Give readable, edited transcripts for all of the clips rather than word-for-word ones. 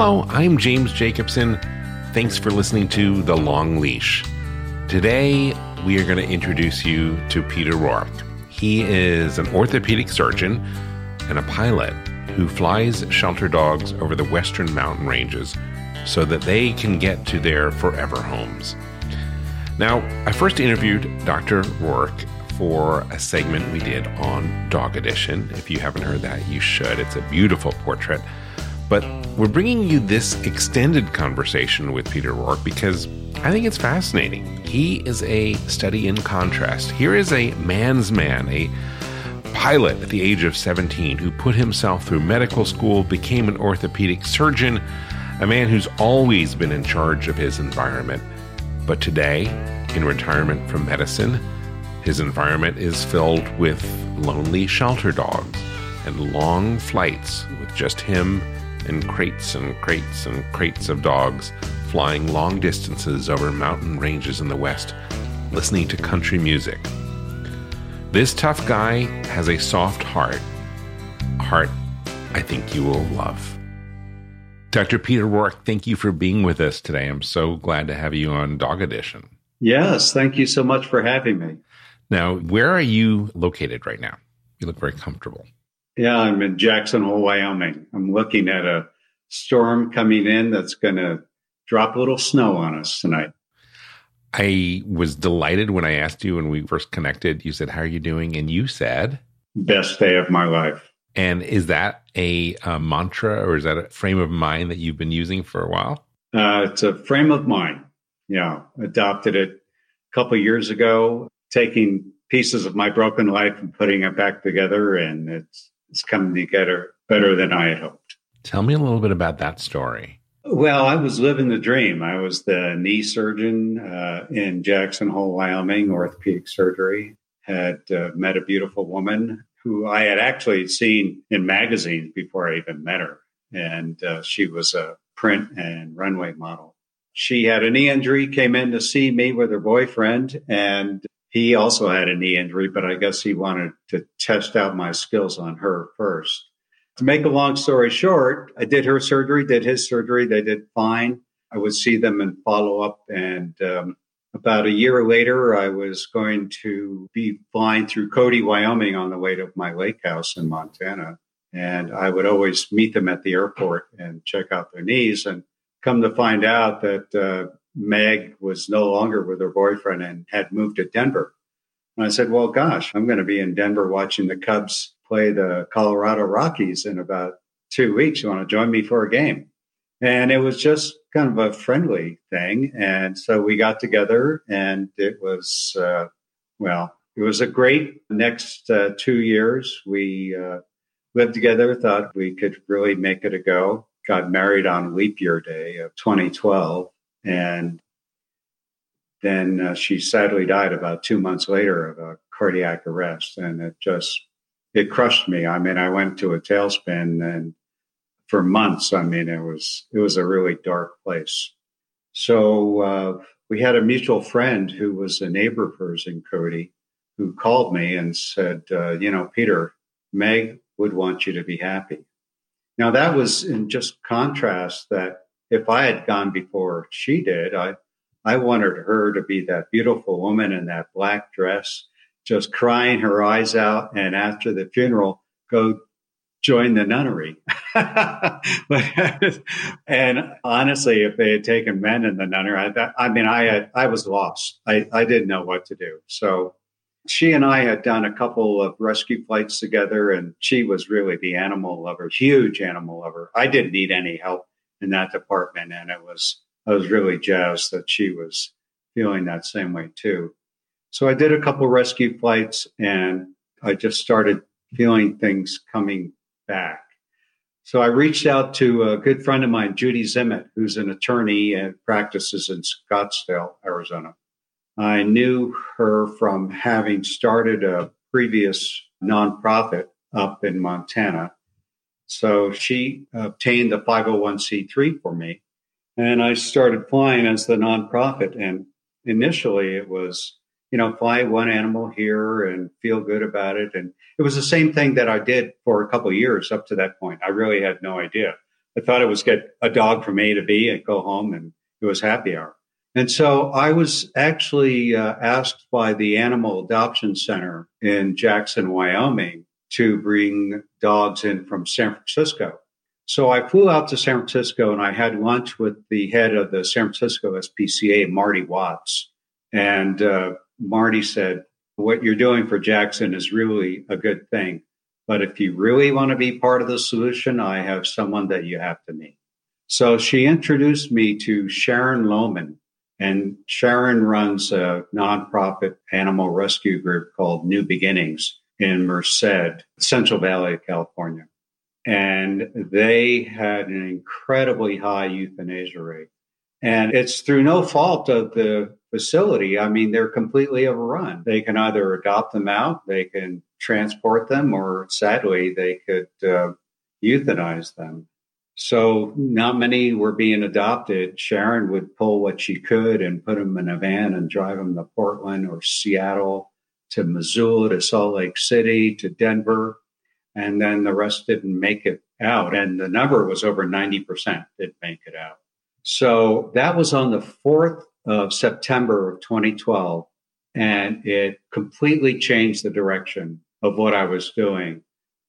Hello, I'm James Jacobson. Thanks for listening to The Long Leash. Today, we are going to introduce you to Peter Rork. He is an orthopedic surgeon and a pilot who flies shelter dogs over the western mountain ranges so that they can get to their forever homes. Now, I first interviewed Dr. Rork for a segment we did on Dog Edition. If you haven't heard that, you should. It's a beautiful portrait. But we're bringing you this extended conversation with Peter Rork because I think it's fascinating. He is a study in contrast. Here is a man's man, a pilot at the age of 17 who put himself through medical school, became an orthopedic surgeon, a man who's always been in charge of his environment. But today, in retirement from medicine, his environment is filled with lonely shelter dogs and long flights with just him and crates and crates and crates of dogs flying long distances over mountain ranges in the West, listening to country music. This tough guy has a soft heart, a heart I think you will love. Dr. Peter Rork, thank you for being with us today. I'm so glad to have you on Dog Edition. Yes, thank you so much for having me. Now, where are you located right now? You look very comfortable. Yeah, I'm in Jackson Hole, Wyoming. I'm looking at a storm coming in that's going to drop a little snow on us tonight. I was delighted when I asked you when we first connected, you said, how are you doing? And you said, best day of my life. And is that a mantra or is that a frame of mind that you've been using for a while? It's a frame of mind. Yeah, adopted it a couple of years ago, taking pieces of my broken life and putting it back together. And it's coming together better than I had hoped. Tell me a little bit about that story. Well, I was living the dream. I was the knee surgeon in Jackson Hole, Wyoming, orthopedic surgery. Had met a beautiful woman who I had actually seen in magazines before I even met her. And she was a print and runway model. She had a knee injury, came in to see me with her boyfriend, and he also had a knee injury, but I guess he wanted to test out my skills on her first. To make a long story short, I did her surgery, did his surgery. They did fine. I would see them and follow up. And about a year later, I was going to be flying through Cody, Wyoming on the way to my lake house in Montana. And I would always meet them at the airport and check out their knees. And come to find out that Meg was no longer with her boyfriend and had moved to Denver. And I said, well, gosh, I'm going to be in Denver watching the Cubs play the Colorado Rockies in about 2 weeks. You want to join me for a game? And it was just kind of a friendly thing. And so we got together and it was a great next 2 years. We lived together, thought we could really make it a go. Got married on leap year day of 2012. And then she sadly died about 2 months later of a cardiac arrest. And it crushed me. I mean, I went to a tailspin and for months, I mean, it was a really dark place. So we had a mutual friend who was a neighbor of hers in Cody who called me and said, Peter, Meg would want you to be happy. Now, that was in just contrast that if I had gone before she did, I wanted her to be that beautiful woman in that black dress, just crying her eyes out, and after the funeral, go join the nunnery. And honestly, if they had taken men in the nunnery, I was lost. I didn't know what to do. So she and I had done a couple of rescue flights together, and she was really the animal lover, huge animal lover. I didn't need any help in that department, and I was really jazzed that she was feeling that same way too. So I did a couple rescue flights, and I just started feeling things coming back. So I reached out to a good friend of mine, Judy Zimet, who's an attorney and practices in Scottsdale, Arizona. I knew her from having started a previous nonprofit up in Montana. So she obtained the 501c3 for me, and I started flying as the nonprofit. And initially it was, fly one animal here and feel good about it. And it was the same thing that I did for a couple of years up to that point. I really had no idea. I thought it was get a dog from A to B and go home, and it was happy hour. And so I was actually asked by the Animal Adoption Center in Jackson, Wyoming, to bring dogs in from San Francisco. So I flew out to San Francisco and I had lunch with the head of the San Francisco SPCA, Marty Watts. And Marty said, what you're doing for Jackson is really a good thing. But if you really want to be part of the solution, I have someone that you have to meet. So she introduced me to Sharon Lohman. And Sharon runs a nonprofit animal rescue group called New Beginnings in Merced, Central Valley of California. And they had an incredibly high euthanasia rate. And it's through no fault of the facility. I mean, they're completely overrun. They can either adopt them out, they can transport them, or sadly, they could euthanize them. So not many were being adopted. Sharon would pull what she could and put them in a van and drive them to Portland or Seattle, to Missoula, to Salt Lake City, to Denver. And then the rest didn't make it out. And the number was over 90% didn't make it out. So that was on the 4th of September of 2012. And it completely changed the direction of what I was doing.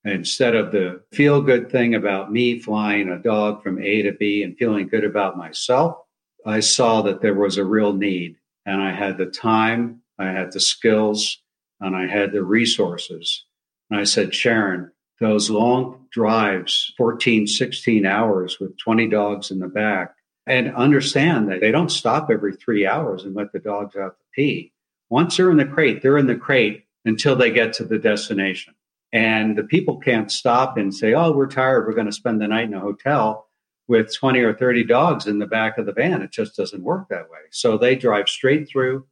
Instead of the feel-good thing about me flying a dog from A to B and feeling good about myself, I saw that there was a real need. And I had the time, I had the skills, and I had the resources. And I said, Sharon, those long drives, 14, 16 hours with 20 dogs in the back, and understand that they don't stop every 3 hours and let the dogs out to pee. Once they're in the crate until they get to the destination. And the people can't stop and say, oh, we're tired, we're going to spend the night in a hotel with 20 or 30 dogs in the back of the van. It just doesn't work that way. So they drive straight through,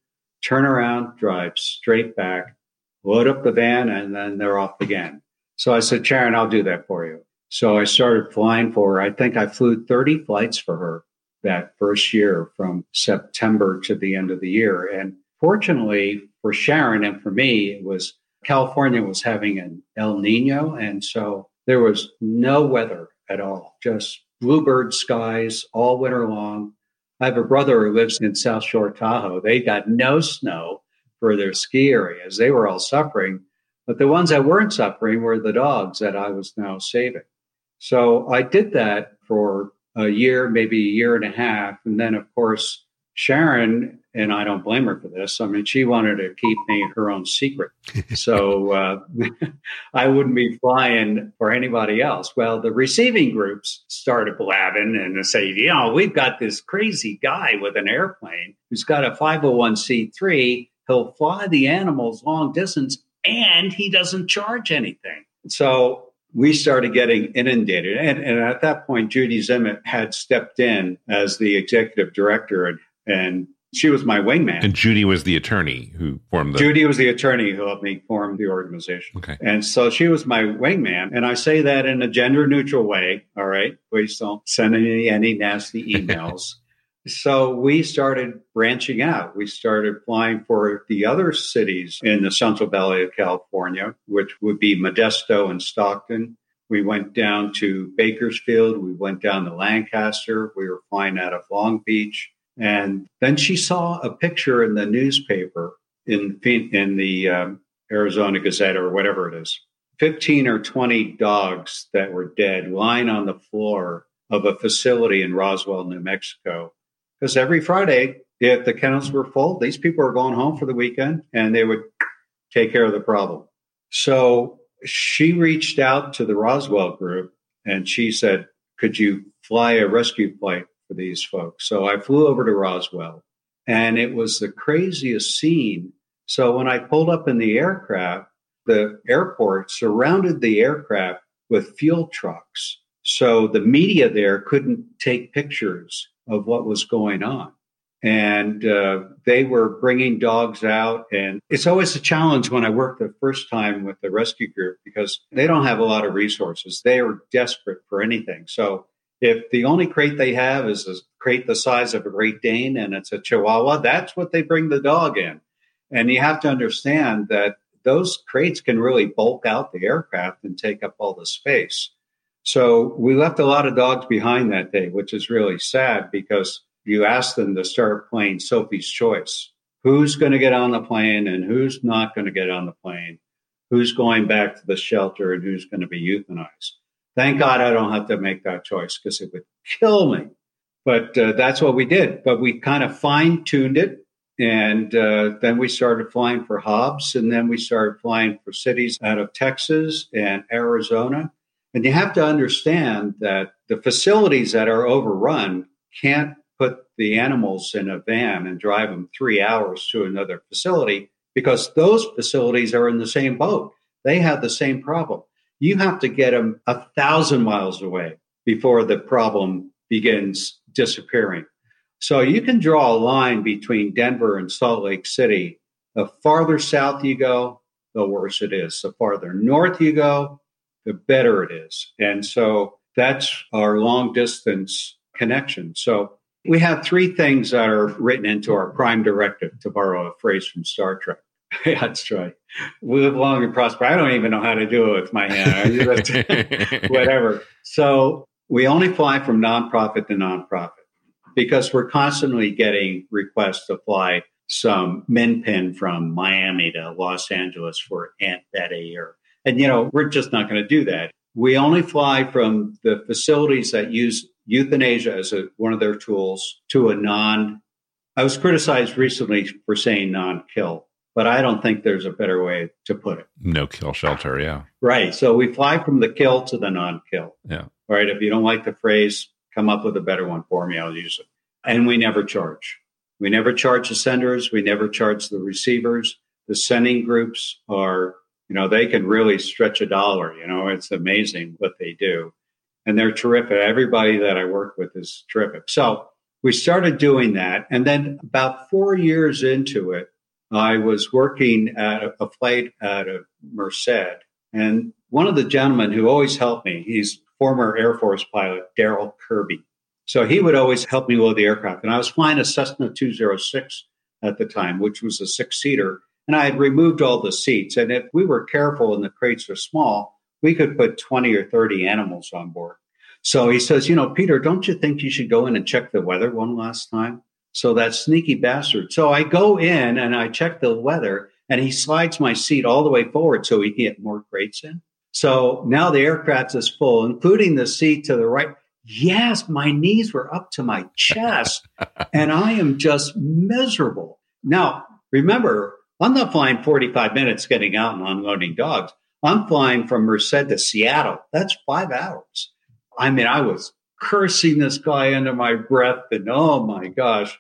turn around, drive straight back, load up the van, and then they're off again. So I said, Sharon, I'll do that for you. So I started flying for her. I think I flew 30 flights for her that first year from September to the end of the year. And fortunately for Sharon and for me, it was California was having an El Nino, and so there was no weather at all, just bluebird skies all winter long. I have a brother who lives in South Shore Tahoe. They got no snow for their ski areas. They were all suffering, but the ones that weren't suffering were the dogs that I was now saving. So I did that for a year, maybe a year and a half, and then, of course, Sharon, and I don't blame her for this, I mean, she wanted to keep me her own secret. So I wouldn't be flying for anybody else. Well, the receiving groups started blabbing and say, you know, we've got this crazy guy with an airplane who's got a 501c3. He'll fly the animals long distance and he doesn't charge anything. So we started getting inundated. And at that point, Judy Zimet had stepped in as the executive director and she was my wingman. And Judy was the attorney who formed the... Judy was the attorney who helped me form the organization. Okay. And so she was my wingman. And I say that in a gender-neutral way, all right? Please don't send any nasty emails. So we started branching out. We started flying for the other cities in the Central Valley of California, which would be Modesto and Stockton. We went down to Bakersfield. We went down to Lancaster. We were flying out of Long Beach. And then she saw a picture in the newspaper in the Arizona Gazette or whatever it is, 15 or 20 dogs that were dead lying on the floor of a facility in Roswell, New Mexico. Because every Friday, if the kennels were full, these people were going home for the weekend and they would take care of the problem. So she reached out to the Roswell group and she said, could you fly a rescue flight for these folks? So I flew over to Roswell and it was the craziest scene. So when I pulled up in the aircraft, the airport surrounded the aircraft with fuel trucks. So the media there couldn't take pictures of what was going on. And they were bringing dogs out. And it's always a challenge when I work the first time with the rescue group because they don't have a lot of resources. They are desperate for anything. So if the only crate they have is a crate the size of a Great Dane and it's a Chihuahua, that's what they bring the dog in. And you have to understand that those crates can really bulk out the aircraft and take up all the space. So we left a lot of dogs behind that day, which is really sad because you asked them to start playing Sophie's Choice. Who's going to get on the plane and who's not going to get on the plane? Who's going back to the shelter and who's going to be euthanized? Thank God I don't have to make that choice because it would kill me. But that's what we did. But we kind of fine-tuned it. And then we started flying for Hobbes. And then we started flying for cities out of Texas and Arizona. And you have to understand that the facilities that are overrun can't put the animals in a van and drive them 3 hours to another facility because those facilities are in the same boat. They have the same problem. You have to get them 1,000 miles away before the problem begins disappearing. So you can draw a line between Denver and Salt Lake City. The farther south you go, the worse it is. The farther north you go, the better it is. And so that's our long distance connection. So we have three things that are written into our prime directive, to borrow a phrase from Star Trek. Yeah, that's right. We live long and prosper. I don't even know how to do it with my hand. Whatever. So we only fly from nonprofit to nonprofit because we're constantly getting requests to fly some min pin from Miami to Los Angeles for Aunt Betty or. And, you know, we're just not going to do that. We only fly from the facilities that use euthanasia as one of their tools to a non. I was criticized recently for saying non-kill, but I don't think there's a better way to put it. No-kill shelter, yeah. Right. So we fly from the kill to the non-kill. Yeah. All right. If you don't like the phrase, come up with a better one for me. I'll use it. And we never charge. We never charge the senders. We never charge the receivers. The sending groups are. You know, they can really stretch $1. You know, it's amazing what they do. And they're terrific. Everybody that I work with is terrific. So we started doing that. And then about 4 years into it, I was working at a flight out of Merced. And one of the gentlemen who always helped me, he's former Air Force pilot, Daryl Kirby. So he would always help me load the aircraft. And I was flying a Cessna 206 at the time, which was a 6-seater. And I had removed all the seats. And if we were careful and the crates were small, we could put 20 or 30 animals on board. So he says, you know, Peter, don't you think you should go in and check the weather one last time? So that sneaky bastard. So I go in and I check the weather and he slides my seat all the way forward so he can get more crates in. So now the aircraft is full, including the seat to the right. Yes, my knees were up to my chest and I am just miserable. Now, remember, I'm not flying 45 minutes getting out and unloading dogs. I'm flying from Merced to Seattle. That's 5 hours. I mean, I was cursing this guy under my breath and oh my gosh.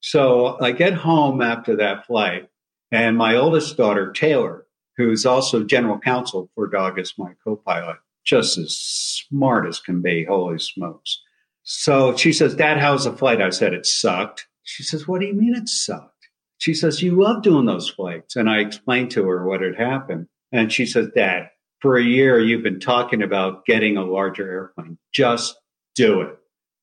So I get home after that flight and my oldest daughter, Taylor, who's also general counsel for Dog Is My Co-Pilot, just as smart as can be. Holy smokes. So she says, Dad, how's the flight? I said, it sucked. She says, what do you mean it sucked? She says, you love doing those flights. And I explained to her what had happened. And she says, Dad, for a year, you've been talking about getting a larger airplane. Just do it.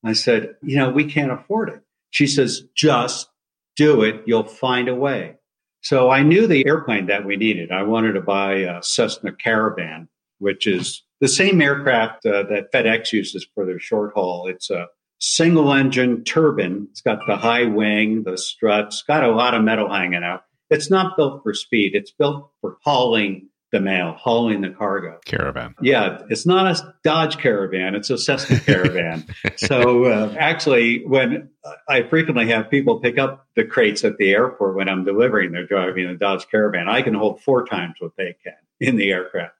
I said, you know, we can't afford it. She says, just do it. You'll find a way. So I knew the airplane that we needed. I wanted to buy a Cessna Caravan, which is the same aircraft that FedEx uses for their short haul. It's a single engine turbine. It's got the high wing, the struts, got a lot of metal hanging out. It's not built for speed. It's built for hauling the mail, hauling the cargo. Caravan. Yeah. It's not a Dodge Caravan. It's a Cessna Caravan. So actually, when I frequently have people pick up the crates at the airport when I'm delivering, they're driving a Dodge Caravan. I can hold 4 times what they can in the aircraft.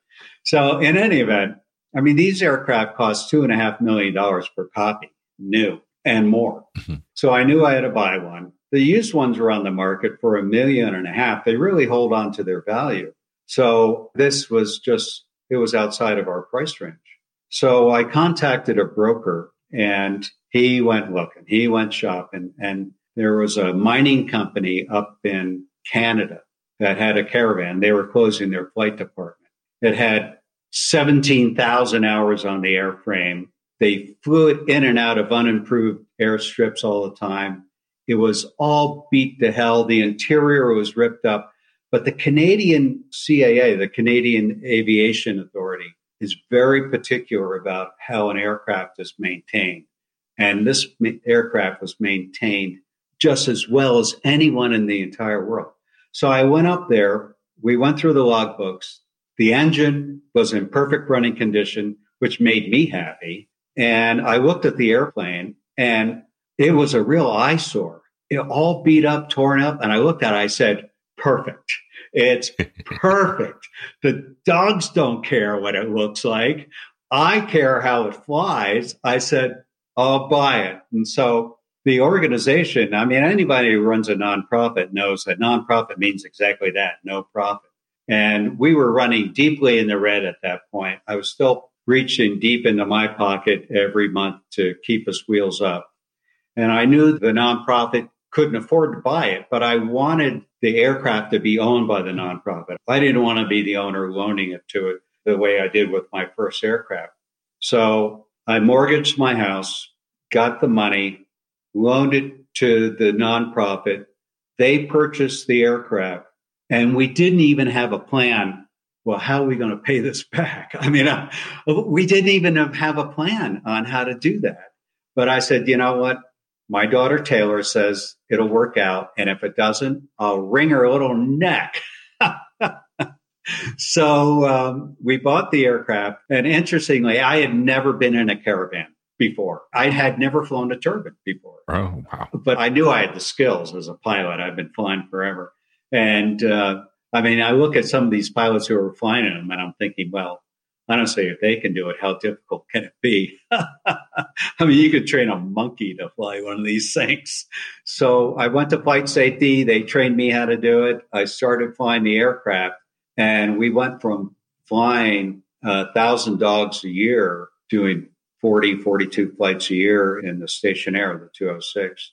So in any event, I mean, these aircraft cost $2.5 million per copy. New and more. Mm-hmm. So I knew I had to buy one. The used ones were on the market for $1.5 million. They really hold on to their value. So this was just, it was outside of our price range. So I contacted a broker and he went looking, he went shopping, and there was a mining company up in Canada that had a caravan. They were closing their flight department. It had 17,000 hours on the airframe. They flew it in and out of unimproved airstrips all the time. It was all beat to hell. The interior was ripped up. But the Canadian CAA, the Canadian Aviation Authority, is very particular about how an aircraft is maintained. And this aircraft was maintained just as well as anyone in the entire world. So I went up there. We went through the logbooks. The engine was in perfect running condition, which made me happy. And I looked at the airplane, and it was a real eyesore. It all beat up, torn up. And I looked at it, I said, perfect. It's perfect. The dogs don't care what it looks like. I care how it flies. I said, I'll buy it. And so the organization, I mean, anybody who runs a nonprofit knows that nonprofit means exactly that, no profit. And we were running deeply in the red at that point. I was still reaching deep into my pocket every month to keep us wheels up. And I knew the nonprofit couldn't afford to buy it, but I wanted the aircraft to be owned by the nonprofit. I didn't want to be the owner loaning it to it the way I did with my first aircraft. So I mortgaged my house, got the money, loaned it to the nonprofit. They purchased the aircraft, and we didn't even have a plan. Well, how are we going to pay this back? I mean, we didn't even have a plan on how to do that. But I said, you know what? My daughter Taylor says it'll work out. And if it doesn't, I'll wring her little neck. So we bought the aircraft. And interestingly, I had never been in a caravan before. I had never flown a turbine before. Oh, wow. But I knew I had the skills as a pilot. I've been flying forever. And I mean, I look at some of these pilots who are flying them and I'm thinking, well, honestly, if they can do it, how difficult can it be? I mean, you could train a monkey to fly one of these things. So I went to flight safety. They trained me how to do it. I started flying the aircraft, and we went from flying 1,000 dogs a year, doing 42 flights a year in the Stationaire, the 206,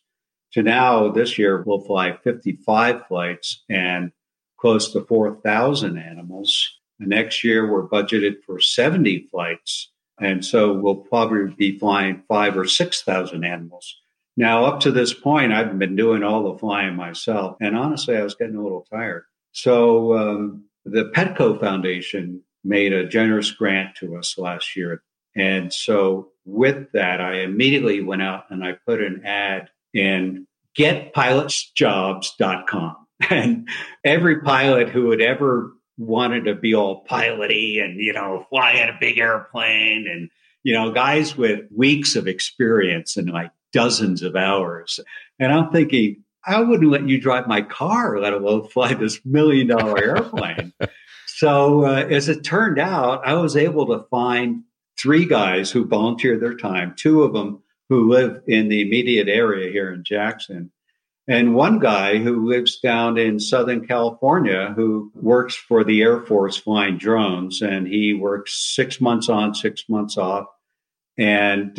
to now this year we'll fly 55 flights and close to 4,000 animals. Next year, we're budgeted for 70 flights, and so we'll probably be flying 5,000 or 6,000 animals. Now, up to this point, I've been doing all the flying myself, and honestly, I was getting a little tired. So the Petco Foundation made a generous grant to us last year, and so with that, I immediately went out and I put an ad in getpilotsjobs.com, and every pilot who would ever wanted to be all pilot-y and, you know, fly in a big airplane and, you know, guys with weeks of experience and like dozens of hours. And I'm thinking, I wouldn't let you drive my car, let alone fly this $1 million airplane. So as it turned out, I was able to find 3 guys who volunteered their time, 2 of them who live in the immediate area here in Jackson. And one guy who lives down in Southern California who works for the Air Force flying drones, and he works 6 months on, 6 months off. And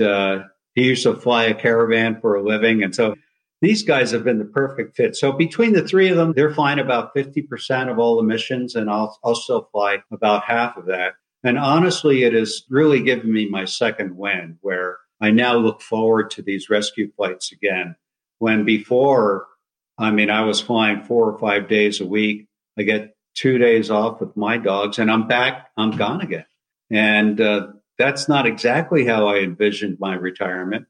he used to fly a caravan for a living. And so these guys have been the perfect fit. So between the 3 of them, they're flying about 50% of all the missions, and I'll still fly about half of that. And honestly, it has really given me my second wind, where I now look forward to these rescue flights again. When before, I mean, I was flying 4 or 5 days a week. I get 2 days off with my dogs, and I'm back. I'm gone again. And that's not exactly how I envisioned my retirement,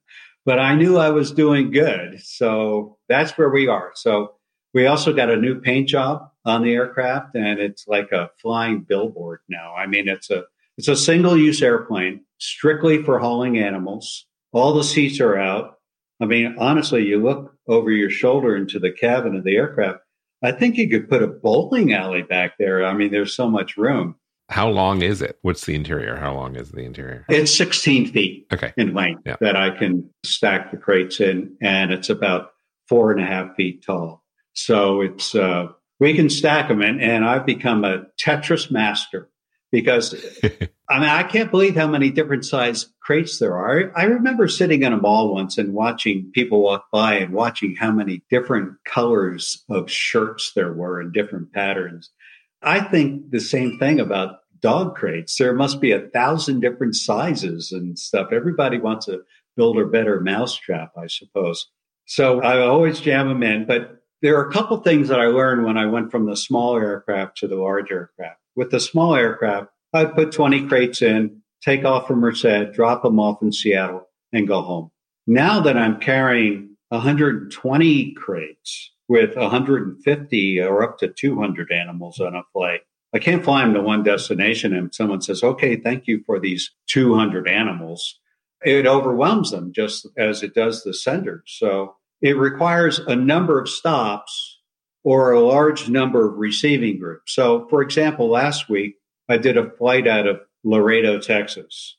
but I knew I was doing good. So that's where we are. So we also got a new paint job on the aircraft, and it's like a flying billboard now. I mean, it's a single-use airplane, strictly for hauling animals. All the seats are out. I mean, honestly, you look over your shoulder into the cabin of the aircraft. I think you could put a bowling alley back there. I mean, there's so much room. How long is it? What's the interior? How long is the interior? It's 16 feet in length that I can stack the crates in, and it's about 4.5 feet tall. So it's we can stack them in, and I've become a Tetris master because I mean, I can't believe how many different size crates there are. I remember sitting in a mall once and watching people walk by and watching how many different colors of shirts there were and different patterns. I think the same thing about dog crates. There must be 1,000 different sizes and stuff. Everybody wants to build a better mousetrap, I suppose. So I always jam them in. But there are a couple things that I learned when I went from the small aircraft to the large aircraft. With the small aircraft, I put 20 crates in, take off from Merced, drop them off in Seattle, and go home. Now that I'm carrying 120 crates with 150 or up to 200 animals on a flight, I can't fly them to one destination and someone says, okay, thank you for these 200 animals. It overwhelms them just as it does the sender. So it requires a number of stops or a large number of receiving groups. So, for example, last week, I did a flight out of Laredo, Texas.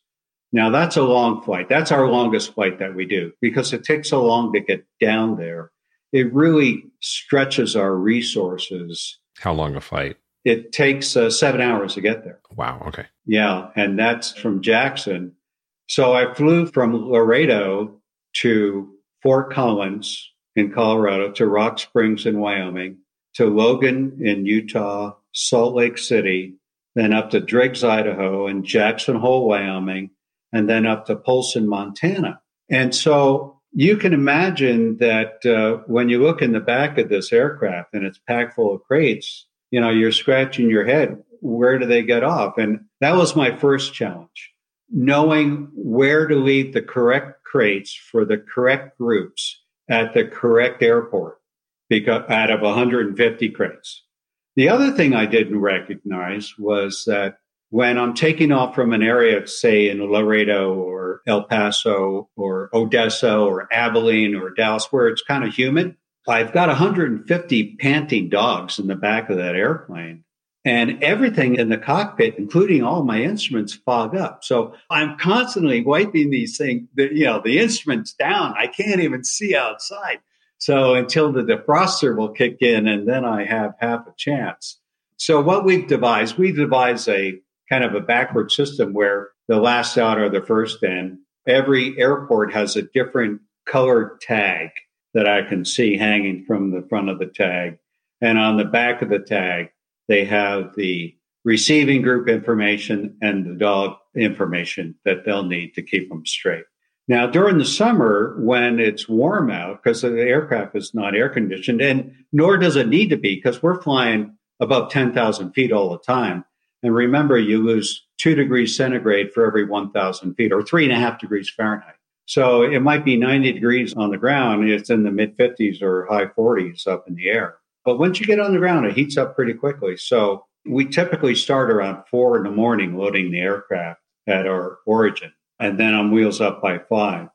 Now, that's a long flight. That's our longest flight that we do because it takes so long to get down there. It really stretches our resources. How long a flight? It takes 7 hours to get there. Wow. Okay. Yeah. And that's from Jackson. So I flew from Laredo to Fort Collins in Colorado, to Rock Springs in Wyoming, to Logan in Utah, Salt Lake City, then up to Driggs, Idaho, and Jackson Hole, Wyoming, and then up to Polson, Montana. And so you can imagine that when you look in the back of this aircraft and it's packed full of crates, you know, you're scratching your head. Where do they get off? And that was my first challenge, knowing where to leave the correct crates for the correct groups at the correct airport, because out of 150 crates. The other thing I didn't recognize was that when I'm taking off from an area, say in Laredo or El Paso or Odessa or Abilene or Dallas, where it's kind of humid, I've got 150 panting dogs in the back of that airplane. And everything in the cockpit, including all my instruments, fog up. So I'm constantly wiping these things, the instruments down. I can't even see outside. So until the defroster will kick in, and then I have half a chance. So what we've devised a kind of a backward system where the last out are the first in. Every airport has a different colored tag that I can see hanging from the front of the tag. And on the back of the tag, they have the receiving group information and the dog information that they'll need to keep them straight. Now, during the summer, when it's warm out, because the aircraft is not air conditioned, and nor does it need to be, because we're flying above 10,000 feet all the time. And remember, you lose 2 degrees centigrade for every 1,000 feet, or 3.5 degrees Fahrenheit. So it might be 90 degrees on the ground. It's in the mid-50s or high 40s up in the air. But once you get on the ground, it heats up pretty quickly. So we typically start around 4 a.m. loading the aircraft at our origin, and then I'm wheels up by 5.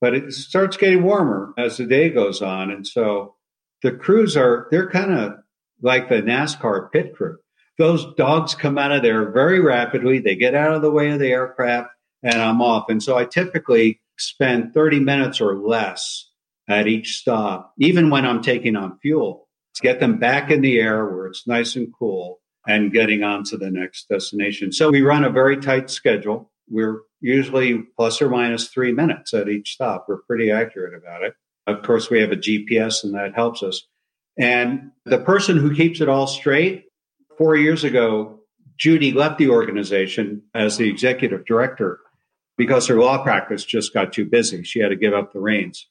But it starts getting warmer as the day goes on. And so the crews they're kind of like the NASCAR pit crew. Those dogs come out of there very rapidly. They get out of the way of the aircraft, and I'm off. And so I typically spend 30 minutes or less at each stop, even when I'm taking on fuel, to get them back in the air where it's nice and cool and getting on to the next destination. So we run a very tight schedule. We're usually plus or minus 3 minutes at each stop. We're pretty accurate about it. Of course, we have a GPS and that helps us. And the person who keeps it all straight, 4 years ago, Judy left the organization as the executive director because her law practice just got too busy. She had to give up the reins.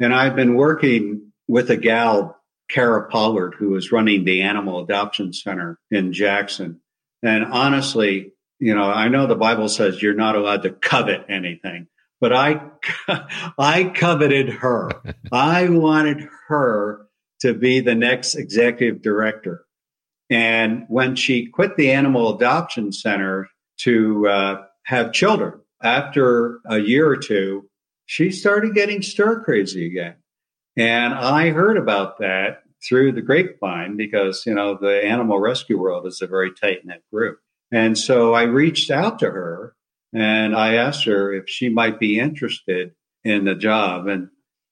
And I've been working with a gal, Cara Pollard, who was running the Animal Adoption Center in Jackson. And honestly, I know the Bible says you're not allowed to covet anything, but I coveted her. I wanted her to be the next executive director. And when she quit the Animal Adoption Center to have children, after a year or two, she started getting stir crazy again. And I heard about that through the grapevine because, the animal rescue world is a very tight-knit group. And so I reached out to her and I asked her if she might be interested in the job. And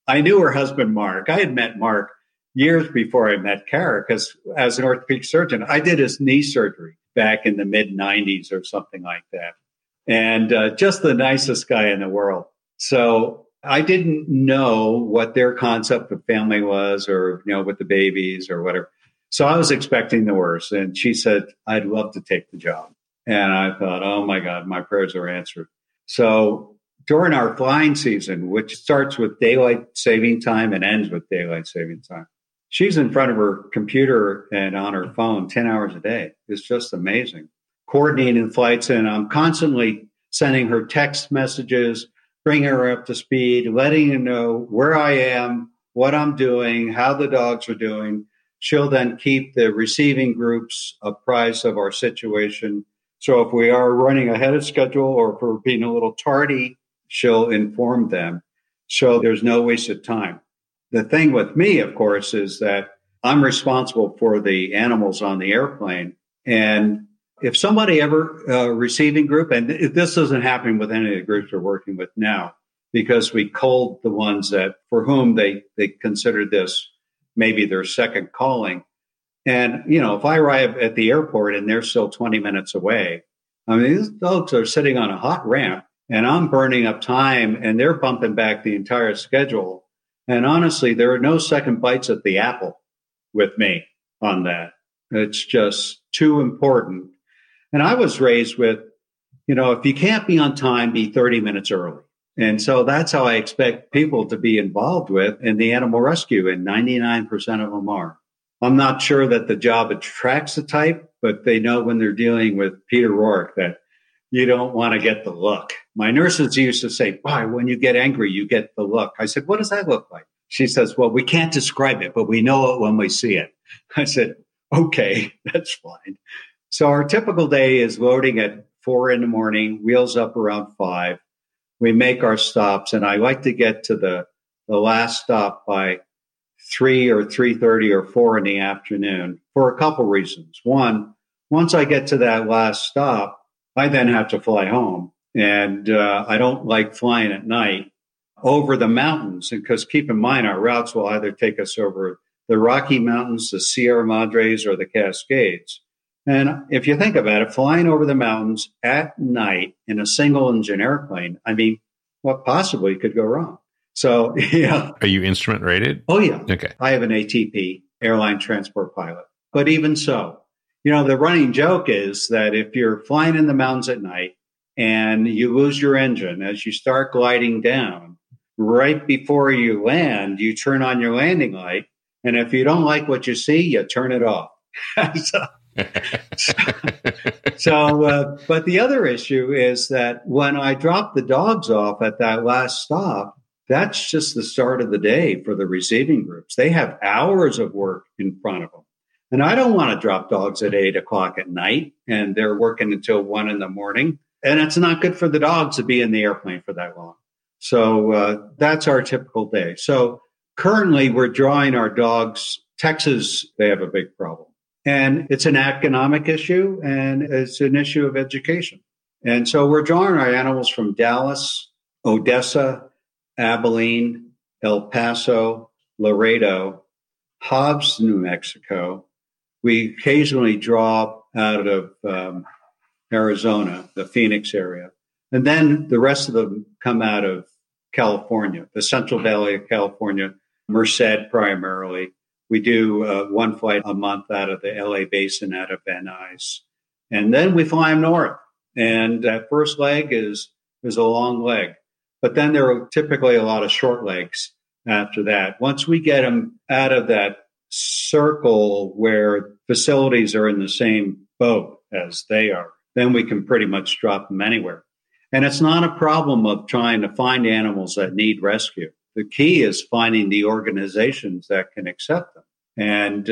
I knew her husband, Mark. I had met Mark years before I met Cara because as an orthopedic surgeon, I did his knee surgery back in the mid-90s or something like that. And just the nicest guy in the world. So I didn't know what their concept of family was or, with the babies or whatever. So I was expecting the worst. And she said, I'd love to take the job. And I thought, oh, my God, my prayers are answered. So during our flying season, which starts with daylight saving time and ends with daylight saving time, she's in front of her computer and on her phone 10 hours a day. It's just amazing. Of coordinating flights, and I'm constantly sending her text messages, bringing her up to speed, letting her know where I am, what I'm doing, how the dogs are doing. She'll then keep the receiving groups apprised of our situation. So if we are running ahead of schedule or if we're being a little tardy, she'll inform them. So there's no waste of time. The thing with me, of course, is that I'm responsible for the animals on the airplane. And if somebody ever, receiving group, and this doesn't happen with any of the groups we're working with now, because we culled the ones that for whom they considered this maybe their second calling. And, you know, if I arrive at the airport and they're still 20 minutes away, I mean, these dogs are sitting on a hot ramp and I'm burning up time and they're bumping back the entire schedule. And honestly, there are no second bites at the apple with me on that. It's just too important. And I was raised with, you know, if you can't be on time, be 30 minutes early. And so that's how I expect people to be involved with in the animal rescue, and 99% of them are. I'm not sure that the job attracts the type, but they know when they're dealing with Peter Rork that you don't want to get the look. My nurses used to say, "Why, when you get angry, you get the look." I said, "What does that look like?" She says, "Well, we can't describe it, but we know it when we see it." I said, "Okay, that's fine." So our typical day is loading at 4 a.m, wheels up around 5. We make our stops, and I like to get to the last stop by 3 or 3:30 or 4 in the afternoon for a couple reasons. One, once I get to that last stop, I then have to fly home, and I don't like flying at night over the mountains, because keep in mind our routes will either take us over the Rocky Mountains, the Sierra Madres, or the Cascades. And if you think about it, flying over the mountains at night in a single engine airplane, I mean, what possibly could go wrong? So, yeah. Are you instrument rated? Oh, yeah. Okay. I have an ATP, airline transport pilot. But even so, you know, the running joke is that if you're flying in the mountains at night and you lose your engine as you start gliding down, right before you land, you turn on your landing light. And if you don't like what you see, you turn it off. So, but the other issue is that when I drop the dogs off at that last stop, that's just the start of the day for the receiving groups. They have hours of work in front of them. And I don't want to drop dogs at 8 o'clock at night and they're working until 1 a.m. And it's not good for the dogs to be in the airplane for that long. So that's our typical day. So currently we're drawing our dogs. Texas, they have a big problem. And it's an economic issue and it's an issue of education. And so we're drawing our animals from Dallas, Odessa, Abilene, El Paso, Laredo, Hobbes, New Mexico. We occasionally draw out of Arizona, the Phoenix area. And then the rest of them come out of California, the Central Valley of California, Merced primarily. We do one flight a month out of the LA basin, out of Van Nuys. And then we fly them north. And that first leg is a long leg. But then there are typically a lot of short legs after that. Once we get them out of that circle where facilities are in the same boat as they are, then we can pretty much drop them anywhere. And it's not a problem of trying to find animals that need rescue. The key is finding the organizations that can accept them. And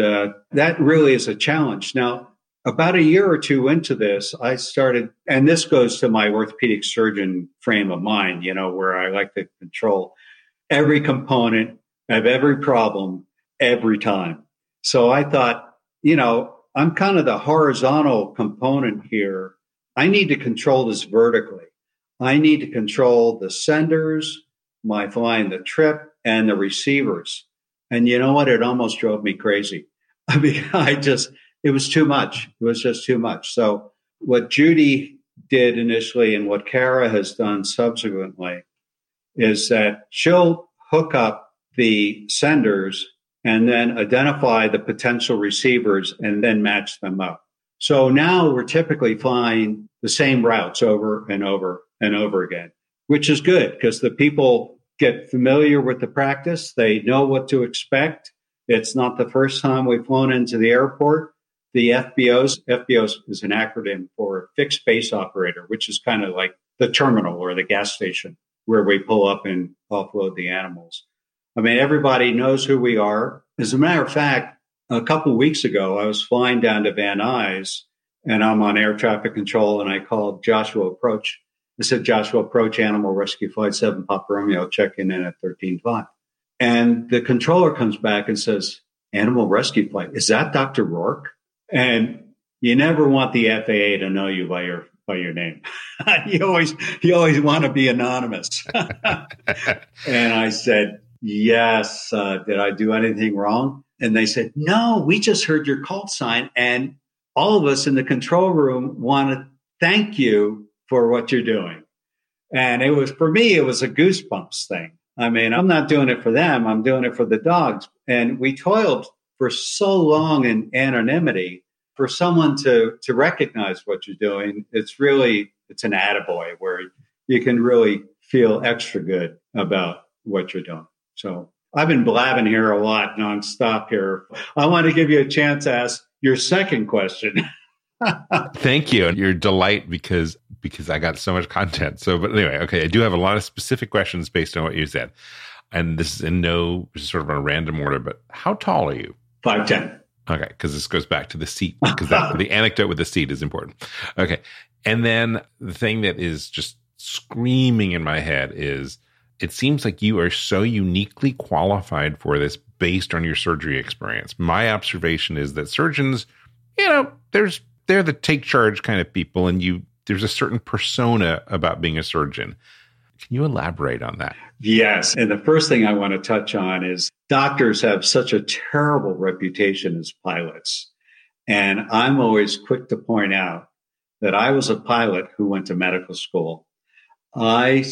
that really is a challenge. Now, about a year or two into this, I started, and this goes to my orthopedic surgeon frame of mind, you know, where I like to control every component of every problem every time. So I thought, you know, I'm kind of the horizontal component here. I need to control this vertically. I need to control the senders, my flying the trip, and the receivers. And you know what? It almost drove me crazy. I mean, it was too much. It was just too much. So what Judy did initially and what Cara has done subsequently is that she'll hook up the senders and then identify the potential receivers and then match them up. So now we're typically flying the same routes over and over and over again, which is good because the people get familiar with the practice. They know what to expect. It's not the first time we've flown into the airport. the FBOs. FBOs is an acronym for fixed base operator, which is kind of like the terminal or the gas station where we pull up and offload the animals. I mean, everybody knows who we are. As a matter of fact, a couple of weeks ago, I was flying down to Van Nuys and I'm on air traffic control and I called Joshua Approach. I said, Joshua Approach, Animal Rescue Flight 7, Papa Romeo, checking in at 13:05. And the controller comes back and says, Animal Rescue Flight, is that Dr. Rork? And you never want the FAA to know you by your name. you always want to be anonymous. And I said, yes, did I do anything wrong? And they said, no, we just heard your call sign. And all of us in the control room want to thank you for what you're doing. And it was, for me, it was a goosebumps thing. I mean, I'm not doing it for them. I'm doing it for the dogs. And we toiled for so long in anonymity for someone to recognize what you're doing. It's an attaboy where you can really feel extra good about what you're doing. So I've been blabbing here a lot nonstop here. I want to give you a chance to ask your second question. Thank you. And your delight because I got so much content. So, but anyway, okay, I do have a lot of specific questions based on what you said. And this is sort of in a random order, but how tall are you? 5'10". Okay, because this goes back to the seat, because the anecdote with the seat is important. Okay, and then the thing that is just screaming in my head is, it seems like you are so uniquely qualified for this based on your surgery experience. My observation is that surgeons, they're the take charge kind of people, and there's a certain persona about being a surgeon. Can you elaborate on that? Yes. And the first thing I want to touch on is doctors have such a terrible reputation as pilots. And I'm always quick to point out that I was a pilot who went to medical school. I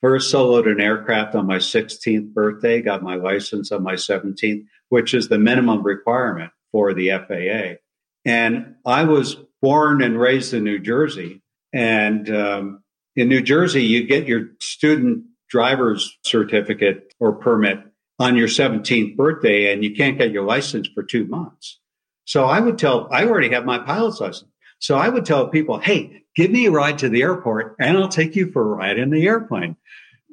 first soloed an aircraft on my 16th birthday, got my license on my 17th, which is the minimum requirement for the FAA. And I was born and raised in New Jersey. And in New Jersey, you get your student driver's certificate or permit on your 17th birthday, and you can't get your license for 2 months. So I already have my pilot's license. So I would tell people, hey, give me a ride to the airport and I'll take you for a ride in the airplane.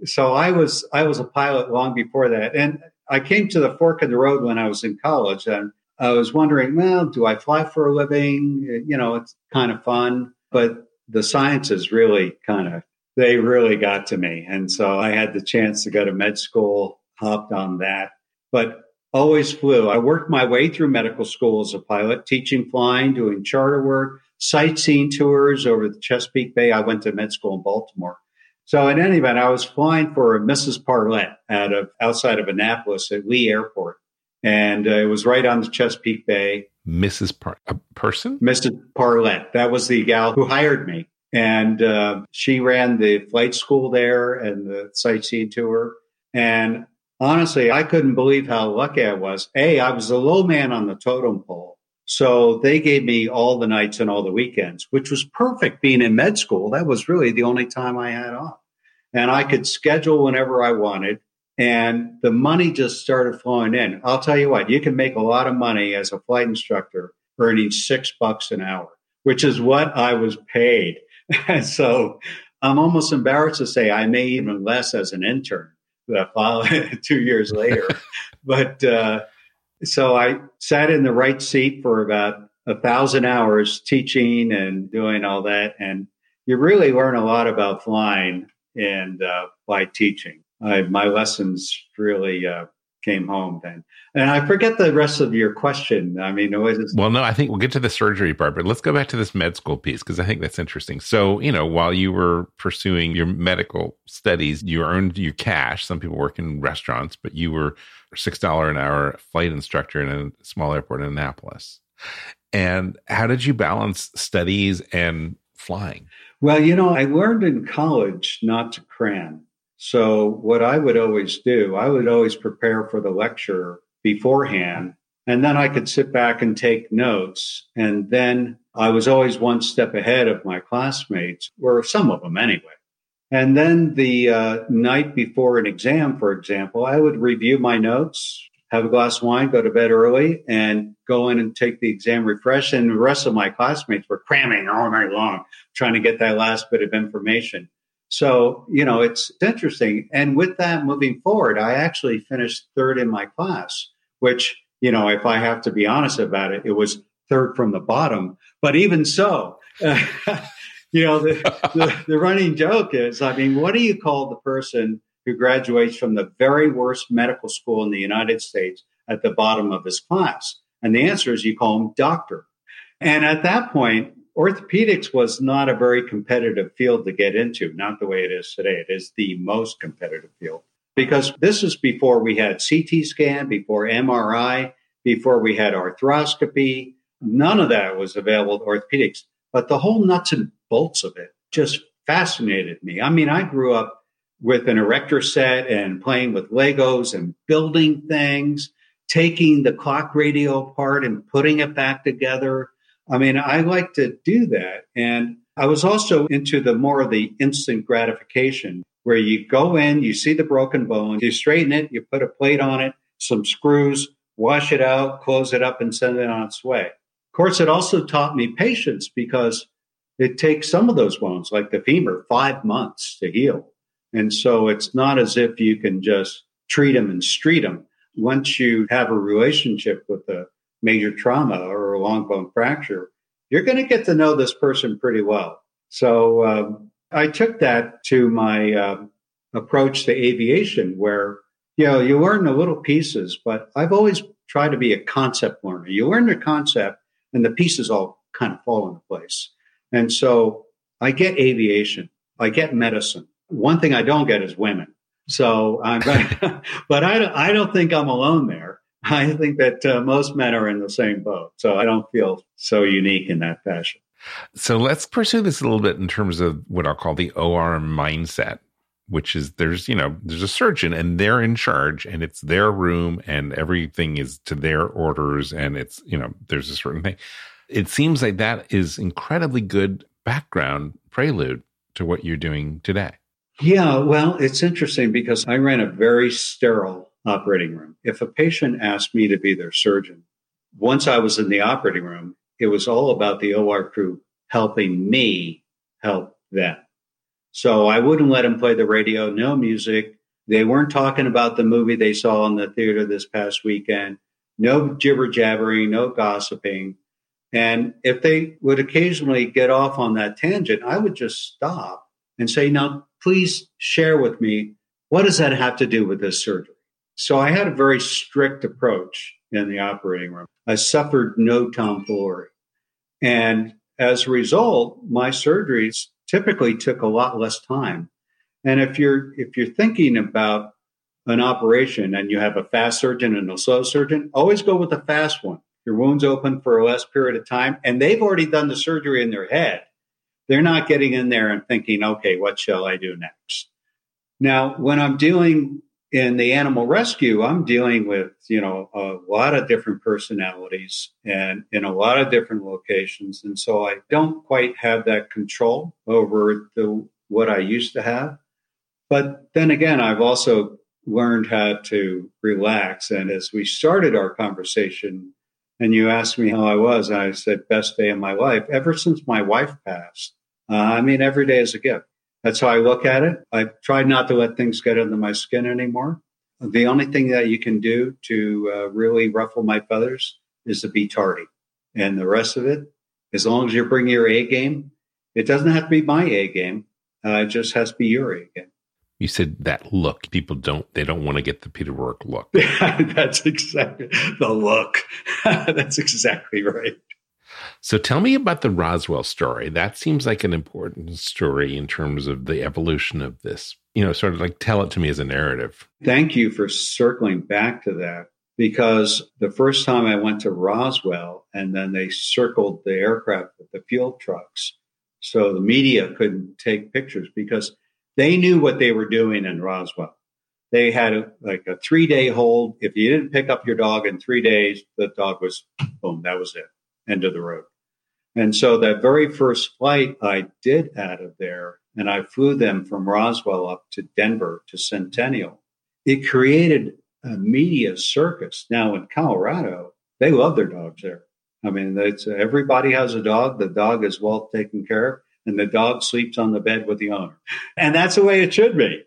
So I was a pilot long before that. And I came to the fork in the road when I was in college, and I was wondering, well, do I fly for a living? It's kind of fun, but the sciences really got to me. And so I had the chance to go to med school, hopped on that, but always flew. I worked my way through medical school as a pilot, teaching flying, doing charter work, sightseeing tours over the Chesapeake Bay. I went to med school in Baltimore. So in any event, I was flying for Mrs. Parlett outside of Annapolis at Lee Airport. And it was right on the Chesapeake Bay. Mrs. Parlett. That was the gal who hired me. And she ran the flight school there and the sightseeing tour. And honestly, I couldn't believe how lucky I was. I was the low man on the totem pole. So they gave me all the nights and all the weekends, which was perfect being in med school. That was really the only time I had off. And I could schedule whenever I wanted. And the money just started flowing in. I'll tell you what, you can make a lot of money as a flight instructor earning $6 an hour, which is what I was paid. And so I'm almost embarrassed to say I made even less as an intern 2 years later. But so I sat in the right seat for about 1,000 hours teaching and doing all that. And you really learn a lot about flying and by teaching. My lessons really came home then. And I forget the rest of your question. I mean, well, no, I think we'll get to the surgery part, but let's go back to this med school piece, because I think that's interesting. So, while you were pursuing your medical studies, you earned your cash. Some people work in restaurants, but you were a $6 an hour flight instructor in a small airport in Annapolis. And how did you balance studies and flying? Well, I learned in college not to cram. So what I would always do, I would always prepare for the lecture beforehand, and then I could sit back and take notes. And then I was always one step ahead of my classmates, or some of them anyway. And then the night before an exam, for example, I would review my notes, have a glass of wine, go to bed early, and go in and take the exam refresh. And the rest of my classmates were cramming all night long, trying to get that last bit of information. So, you know, it's interesting. And with that moving forward, I actually finished third in my class, which, you know, if I have to be honest about it, it was third from the bottom. But even so, you know, the running joke is, I mean, what do you call the person who graduates from the very worst medical school in the United States at the bottom of his class? And the answer is you call him doctor. And at that point, orthopedics was not a very competitive field to get into, not the way it is today. It is the most competitive field, because this is before we had CT scan, before MRI, before we had arthroscopy. None of that was available to orthopedics. But the whole nuts and bolts of it just fascinated me. I mean, I grew up with an erector set and playing with Legos and building things, taking the clock radio apart and putting it back together. I mean, I like to do that. And I was also into the more of the instant gratification, where you go in, you see the broken bone, you straighten it, you put a plate on it, some screws, wash it out, close it up, and send it on its way. Of course, it also taught me patience, because it takes some of those bones, like the femur, 5 months to heal. And so it's not as if you can just treat them and street them. Once you have a relationship with the major trauma or a long bone fracture, you're going to get to know this person pretty well. So I took that to my approach to aviation, where, you know, you learn the little pieces, but I've always tried to be a concept learner. You learn the concept and the pieces all kind of fall into place. And so I get aviation. I get medicine. One thing I don't get is women. So, but I don't think I'm alone there. I think that most men are in the same boat, so I don't feel so unique in that fashion. So let's pursue this a little bit in terms of what I'll call the OR mindset, which is there's a surgeon and they're in charge and it's their room and everything is to their orders and it's, you know, there's a certain thing. It seems like that is incredibly good background prelude to what you're doing today. Yeah, well, it's interesting because I ran a very sterile operating room. If a patient asked me to be their surgeon, once I was in the operating room, it was all about the OR crew helping me help them. So I wouldn't let them play the radio, no music. They weren't talking about the movie they saw in the theater this past weekend, no jibber jabbering, no gossiping. And if they would occasionally get off on that tangent, I would just stop and say, now, please share with me, what does that have to do with this surgery? So I had a very strict approach in the operating room. I suffered no tomfoolery. And as a result, my surgeries typically took a lot less time. And if you're thinking about an operation and you have a fast surgeon and a slow surgeon, always go with the fast one. Your wound's open for a less period of time, and they've already done the surgery in their head. They're not getting in there and thinking, okay, what shall I do next? Now, when I'm dealing in the animal rescue, I'm dealing with, you know, a lot of different personalities and in a lot of different locations. And so I don't quite have that control over what I used to have. But then again, I've also learned how to relax. And as we started our conversation and you asked me how I was, I said, best day of my life. Ever since my wife passed, I mean, every day is a gift. That's how I look at it. I've tried not to let things get under my skin anymore. The only thing that you can do to really ruffle my feathers is to be tardy. And the rest of it, as long as you bring your A game, it doesn't have to be my A game. It just has to be your A game. You said that look. People don't want to get the Peter Rork look. That's exactly the look. That's exactly right. So tell me about the Roswell story. That seems like an important story in terms of the evolution of this, you know, sort of like tell it to me as a narrative. Thank you for circling back to that, because the first time I went to Roswell and then they circled the aircraft with the fuel trucks, so the media couldn't take pictures because they knew what they were doing in Roswell. They had a 3-day hold. If you didn't pick up your dog in 3 days, the dog was, boom, that was it. End of the road. And so that very first flight I did out of there, and I flew them from Roswell up to Denver to Centennial, it created media circus. Now in Colorado, they love their dogs there. I mean, it's, everybody has a dog. The dog is well taken care of, and the dog sleeps on the bed with the owner. And that's the way it should be.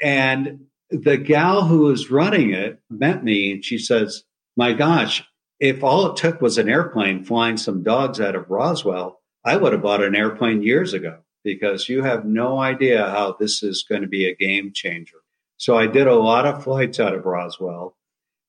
And the gal who was running it met me, and she says, my gosh, if all it took was an airplane flying some dogs out of Roswell, I would have bought an airplane years ago, because you have no idea how this is going to be a game changer. So I did a lot of flights out of Roswell.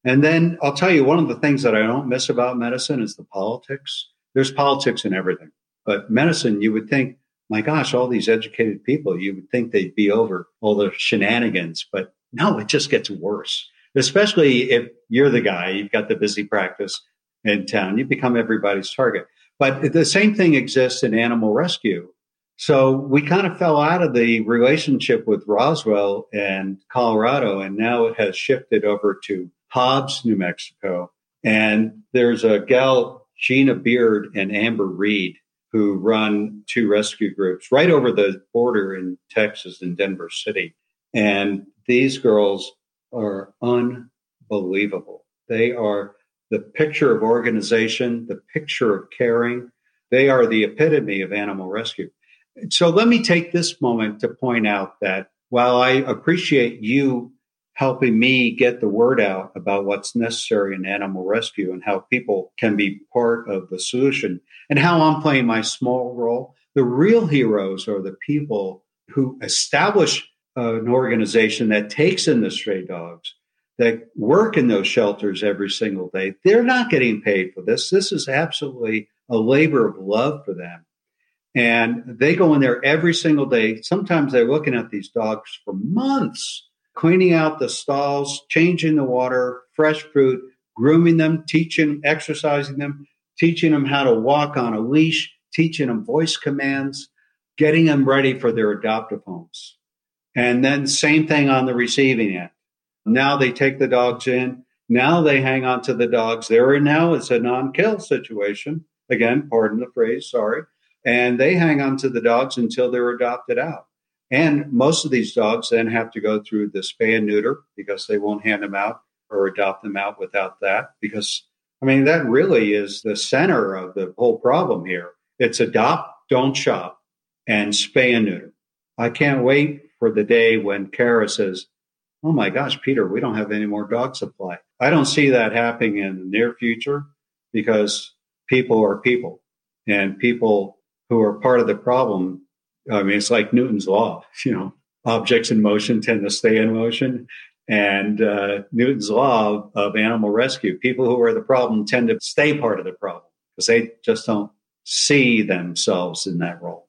And then I'll tell you, one of the things that I don't miss about medicine is the politics. There's politics in everything. But medicine, you would think, my gosh, all these educated people, you would think they'd be over all the shenanigans. But no, it just gets worse, especially if you're the guy, you've got the busy practice in town, you become everybody's target. But the same thing exists in animal rescue. So we kind of fell out of the relationship with Roswell and Colorado, and now it has shifted over to Hobbes, New Mexico. And there's a gal, Gina Beard and Amber Reed, who run two rescue groups right over the border in Texas in Denver City. And these girls are unbelievable. They are the picture of organization, the picture of caring. They are the epitome of animal rescue. So let me take this moment to point out that while I appreciate you helping me get the word out about what's necessary in animal rescue and how people can be part of the solution and how I'm playing my small role, the real heroes are the people who establish an organization that takes in the stray dogs, that work in those shelters every single day. They're not getting paid for this. This is absolutely a labor of love for them. And they go in there every single day. Sometimes they're looking at these dogs for months, cleaning out the stalls, changing the water, fresh food, grooming them, teaching, exercising them, teaching them how to walk on a leash, teaching them voice commands, getting them ready for their adoptive homes. And then same thing on the receiving end. Now they take the dogs in. Now they hang on to the dogs. Now it's a non-kill situation. Again, pardon the phrase, sorry. And they hang on to the dogs until they're adopted out. And most of these dogs then have to go through the spay and neuter, because they won't hand them out or adopt them out without that. Because, I mean, that really is the center of the whole problem here. It's adopt, don't shop, and spay and neuter. I can't wait for the day when Cara says, oh my gosh, Peter, we don't have any more dog supply. I don't see that happening in the near future, because people are people, and people who are part of the problem. I mean, it's like Newton's law, you know, objects in motion tend to stay in motion, and Newton's law of animal rescue. People who are the problem tend to stay part of the problem, because they just don't see themselves in that role.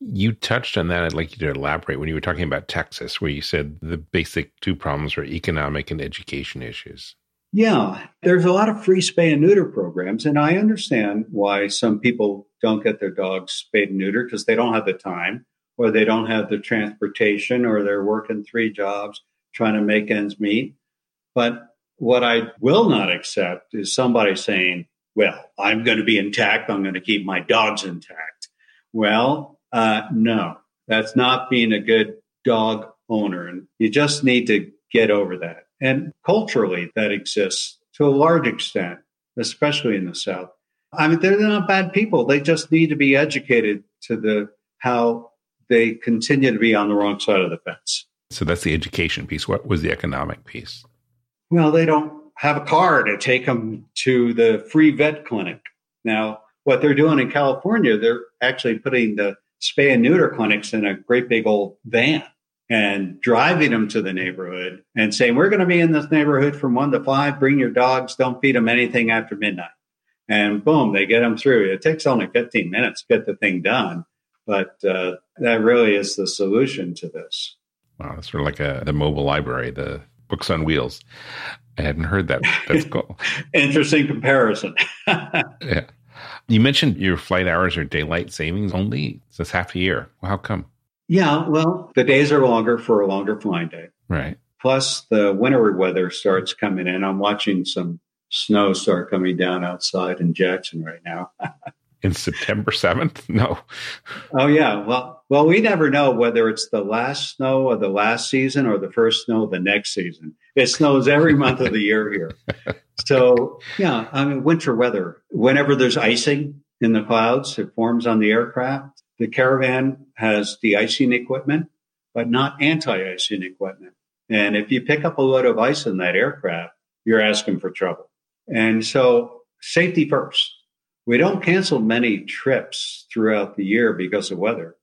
You touched on that. I'd like you to elaborate when you were talking about Texas, where you said the basic two problems were economic and education issues. Yeah, there's a lot of free spay and neuter programs. And I understand why some people don't get their dogs spayed and neutered, because they don't have the time, or they don't have the transportation, or they're working three jobs trying to make ends meet. But what I will not accept is somebody saying, well, I'm going to be intact. I'm going to keep my dogs intact. Well, no, that's not being a good dog owner. And you just need to get over that. And culturally, that exists to a large extent, especially in the South. I mean, they're not bad people. They just need to be educated to the how they continue to be on the wrong side of the fence. So that's the education piece. What was the economic piece? Well, they don't have a car to take them to the free vet clinic. Now, what they're doing in California, they're actually putting the spay and neuter clinics in a great big old van and driving them to the neighborhood and saying, we're going to be in this neighborhood from 1 to 5, bring your dogs, don't feed them anything after midnight. And boom, they get them through. It takes only 15 minutes to get the thing done. But that really is the solution to this. Wow, it's sort of like the mobile library, the books on wheels. I hadn't heard that. That's cool. Interesting comparison. Yeah. You mentioned your flight hours are daylight savings only. So it's half a year. Well, how come? Yeah, well, the days are longer for a longer flying day. Right. Plus, the winter weather starts coming in. I'm watching some snow start coming down outside in Jackson right now. in September 7th? No. Oh, yeah. Well, we never know whether it's the last snow of the last season or the first snow of the next season. It snows every month of the year here. So, yeah, I mean, winter weather. Whenever there's icing in the clouds, it forms on the aircraft. The Caravan has de-icing equipment, but not anti-icing equipment. And if you pick up a load of ice in that aircraft, you're asking for trouble. And so safety first. We don't cancel many trips throughout the year because of weather,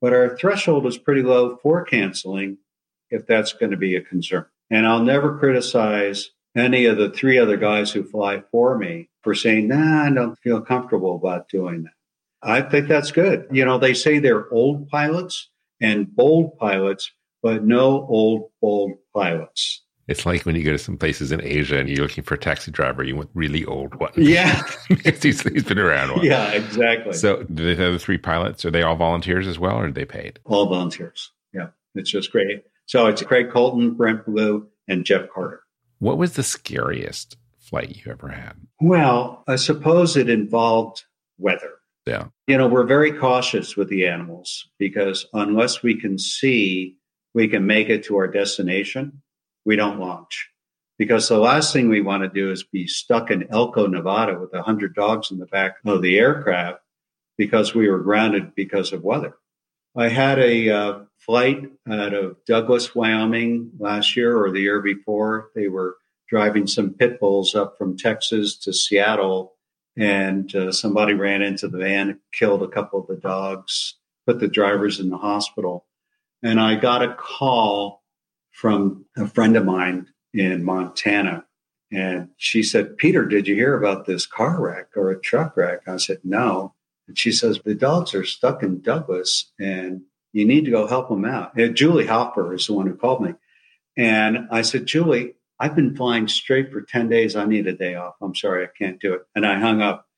but our threshold is pretty low for canceling if that's going to be a concern. And I'll never criticize any of the three other guys who fly for me for saying, I don't feel comfortable about doing that. I think that's good. You know, they say they're old pilots and bold pilots, but no old, bold pilots. It's like when you go to some places in Asia and you're looking for a taxi driver, you want really old one. Yeah. he's been around one. Yeah, exactly. So the other three pilots, are they all volunteers as well, or are they paid? All volunteers. Yeah. It's just great. So it's Craig Colton, Brent Blue, and Jeff Carter. What was the scariest flight you ever had? Well, I suppose it involved weather. Yeah. You know, we're very cautious with the animals because unless we can see we can make it to our destination, we don't launch, because the last thing we want to do is be stuck in Elko, Nevada with 100 dogs in the back of the aircraft because we were grounded because of weather. I had a flight out of Douglas, Wyoming last year or the year before. They were driving some pit bulls up from Texas to Seattle, and somebody ran into the van, killed a couple of the dogs, put the drivers in the hospital. And I got a call from a friend of mine in Montana. And she said, Peter, did you hear about this car wreck or a truck wreck? I said, no. And she says, the dogs are stuck in Douglas and you need to go help them out. And Julie Hopper is the one who called me. And I said, Julie, I've been flying straight for 10 days. I need a day off. I'm sorry, I can't do it. And I hung up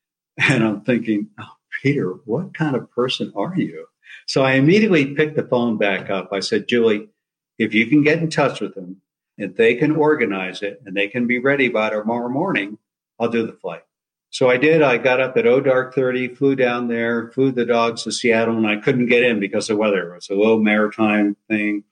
and I'm thinking, oh, Peter, what kind of person are you? So I immediately picked the phone back up. I said, Julie, if you can get in touch with them and they can organize it and they can be ready by tomorrow morning, I'll do the flight. So I did. I got up at 0:30, flew down there, flew the dogs to Seattle, and I couldn't get in because of weather. It was a low maritime thing,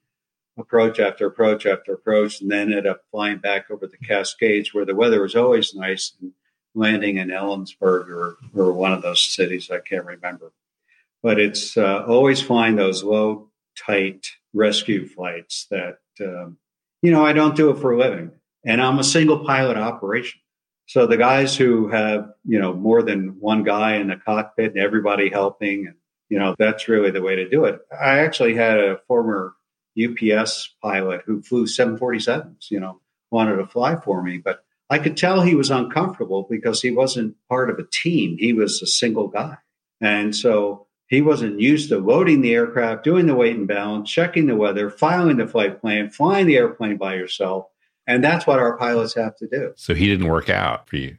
approach after approach after approach, and then ended up flying back over the Cascades where the weather was always nice and landing in Ellensburg or one of those cities. I can't remember. But it's always flying those low, tight rescue flights that, I don't do it for a living. And I'm a single pilot operation. So the guys who have, more than one guy in the cockpit and everybody helping, and, that's really the way to do it. I actually had a former UPS pilot who flew 747s, wanted to fly for me. But I could tell he was uncomfortable because he wasn't part of a team. He was a single guy. And so he wasn't used to loading the aircraft, doing the weight and balance, checking the weather, filing the flight plan, flying the airplane by yourself. And that's what our pilots have to do. So he didn't work out for you.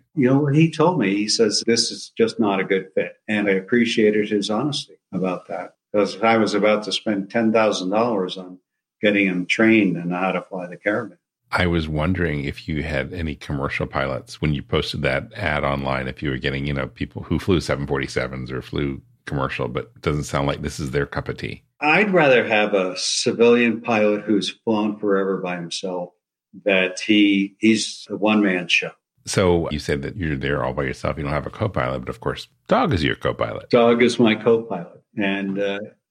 He told me, he says, this is just not a good fit. And I appreciated his honesty about that, because I was about to spend $10,000 on getting him trained and how to fly the Caravan. I was wondering if you had any commercial pilots when you posted that ad online, if you were getting, people who flew 747s or flew commercial, but it doesn't sound like this is their cup of tea. I'd rather have a civilian pilot who's flown forever by himself, that he's a one-man show. So you said that you're there all by yourself. You don't have a co-pilot, but of course, Dog is your co-pilot. Dog is my co-pilot. And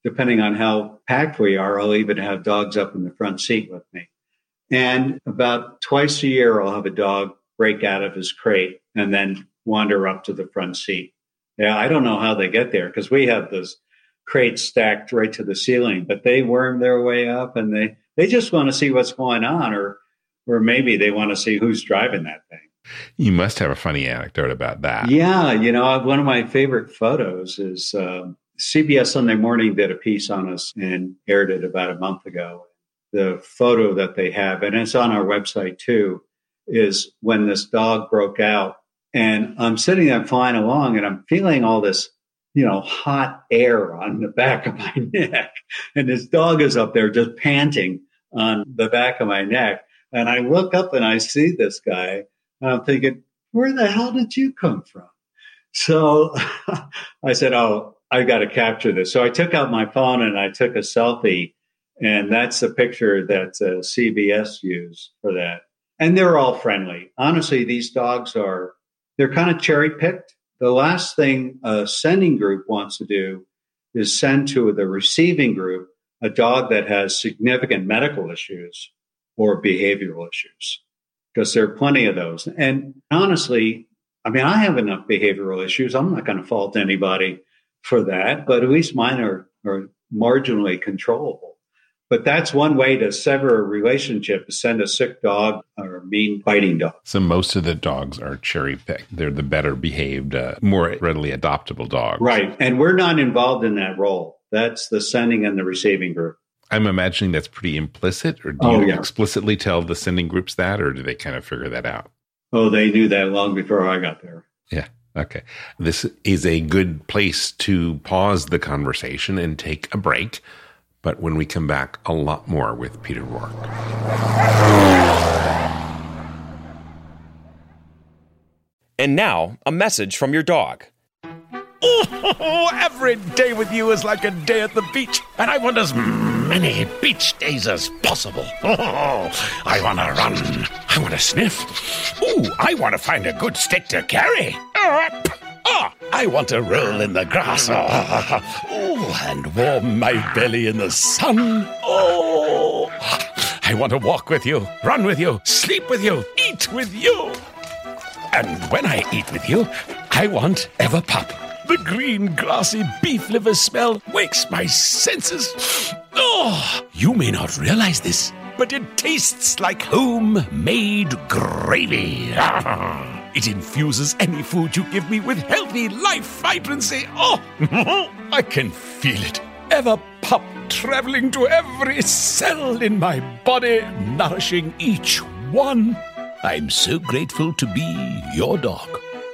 depending on how packed we are, I'll even have dogs up in the front seat with me. And about twice a year, I'll have a dog break out of his crate and then wander up to the front seat. Yeah, I don't know how they get there because we have those crates stacked right to the ceiling, but they worm their way up and they just want to see what's going on or maybe they want to see who's driving that thing. You must have a funny anecdote about that. Yeah. One of my favorite photos is CBS Sunday Morning did a piece on us and aired it about a month ago. The photo that they have, and it's on our website too, is when this dog broke out. And I'm sitting there flying along and I'm feeling all this, hot air on the back of my neck. And this dog is up there just panting on the back of my neck. And I look up and I see this guy and I'm thinking, where the hell did you come from? So I said, oh, I've got to capture this. So I took out my phone and I took a selfie. And that's the picture that CBS used for that. And they're all friendly. Honestly, these dogs are, they're kind of cherry picked. The last thing a sending group wants to do is send to the receiving group a dog that has significant medical issues or behavioral issues, because there are plenty of those. And honestly, I mean, I have enough behavioral issues. I'm not going to fault anybody for that, but at least mine are marginally controllable. But that's one way to sever a relationship, is send a sick dog or a mean biting dog. So most of the dogs are cherry picked. They're the better behaved, more readily adoptable dogs. Right. And we're not involved in that role. That's the sending and the receiving group. I'm imagining that's pretty implicit, or do you explicitly tell the sending groups that, or do they kind of figure that out? Oh, they knew that long before I got there. Yeah. Okay. This is a good place to pause the conversation and take a break. But when we come back, a lot more with Peter Rork. And now, a message from your dog. Oh, every day with you is like a day at the beach, and I want as many beach days as possible. Oh, I want to run. I want to sniff. Ooh, I want to find a good stick to carry. Oh, I want to roll in the grass. Oh, and warm my belly in the sun. Oh, I want to walk with you, run with you, sleep with you, eat with you. And when I eat with you, I want Ever Pup. The green, grassy beef liver smell wakes my senses. Oh, you may not realize this, but it tastes like homemade gravy. It infuses any food you give me with healthy life vibrancy. Oh, I can feel it. Ever Pup traveling to every cell in my body, nourishing each one. I'm so grateful to be your dog,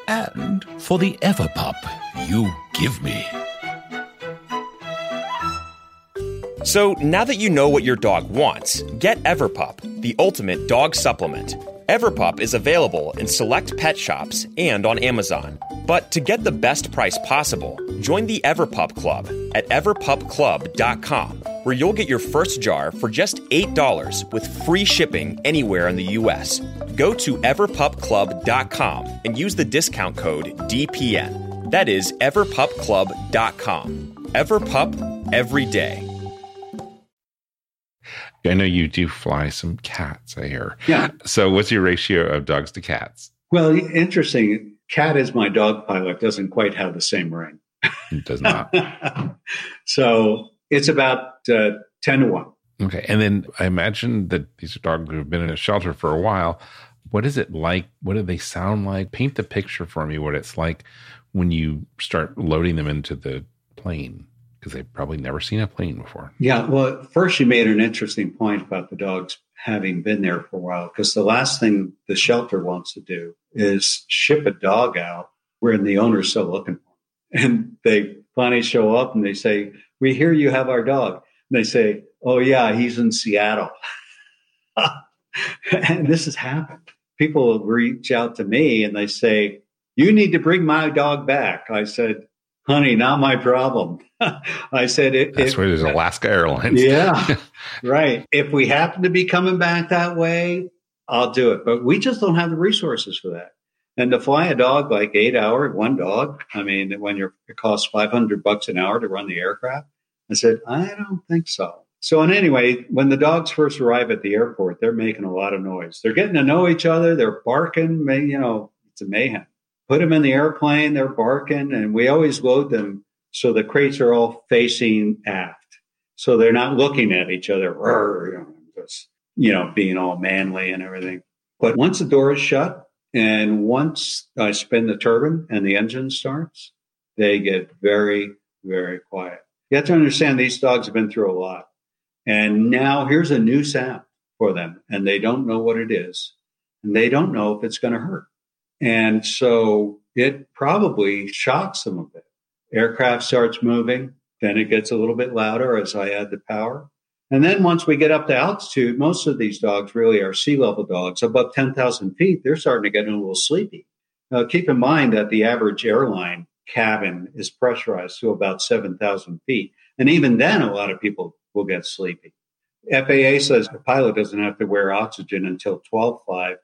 and for the Ever Pup you give me. So now that you know what your dog wants, get Ever Pup, the ultimate dog supplement. Ever Pup is available in select pet shops and on Amazon. But to get the best price possible, join the Ever Pup Club at everpupclub.com, where you'll get your first jar for just $8 with free shipping anywhere in the U.S. Go to everpupclub.com and use the discount code DPN. That is everpupclub.com. Ever Pup, every day. I know you do fly some cats, I hear. Yeah. So what's your ratio of dogs to cats? Well, interesting. Cat Is My Co-Pilot doesn't quite have the same ring. It does not. So it's about 10 to 1. Okay. And then I imagine that these are dogs who have been in a shelter for a while. What is it like? What do they sound like? Paint the picture for me what it's like when you start loading them into the plane, because they've probably never seen a plane before. Yeah, well, first you made an interesting point about the dogs having been there for a while, because the last thing the shelter wants to do is ship a dog out when the owner's still looking for him. And they finally show up and they say, we hear you have our dog. And they say, oh, yeah, he's in Seattle. And this has happened. People will reach out to me and they say, you need to bring my dog back. I said, honey, not my problem. I said, that's where there's Alaska Airlines. Yeah, right. If we happen to be coming back that way, I'll do it. But we just don't have the resources for that. And to fly a dog like 8 hours, one dog, I mean, when it costs $500 an hour to run the aircraft. I said, I don't think so. So, and anyway, when the dogs first arrive at the airport, they're making a lot of noise. They're getting to know each other. They're barking. You know, it's a mayhem. Put them in the airplane, they're barking, and we always load them so the crates are all facing aft. So they're not looking at each other, just, being all manly and everything. But once the door is shut and once I spin the turbine and the engine starts, they get very, very quiet. You have to understand these dogs have been through a lot. And now here's a new sound for them, and they don't know what it is, and they don't know if it's going to hurt. And so it probably shocks them a bit. Aircraft starts moving. Then it gets a little bit louder as I add the power. And then once we get up to altitude, most of these dogs really are sea level dogs. Above 10,000 feet, they're starting to get a little sleepy. Keep in mind that the average airline cabin is pressurized to about 7,000 feet. And even then, a lot of people will get sleepy. FAA says the pilot doesn't have to wear oxygen until 12:5,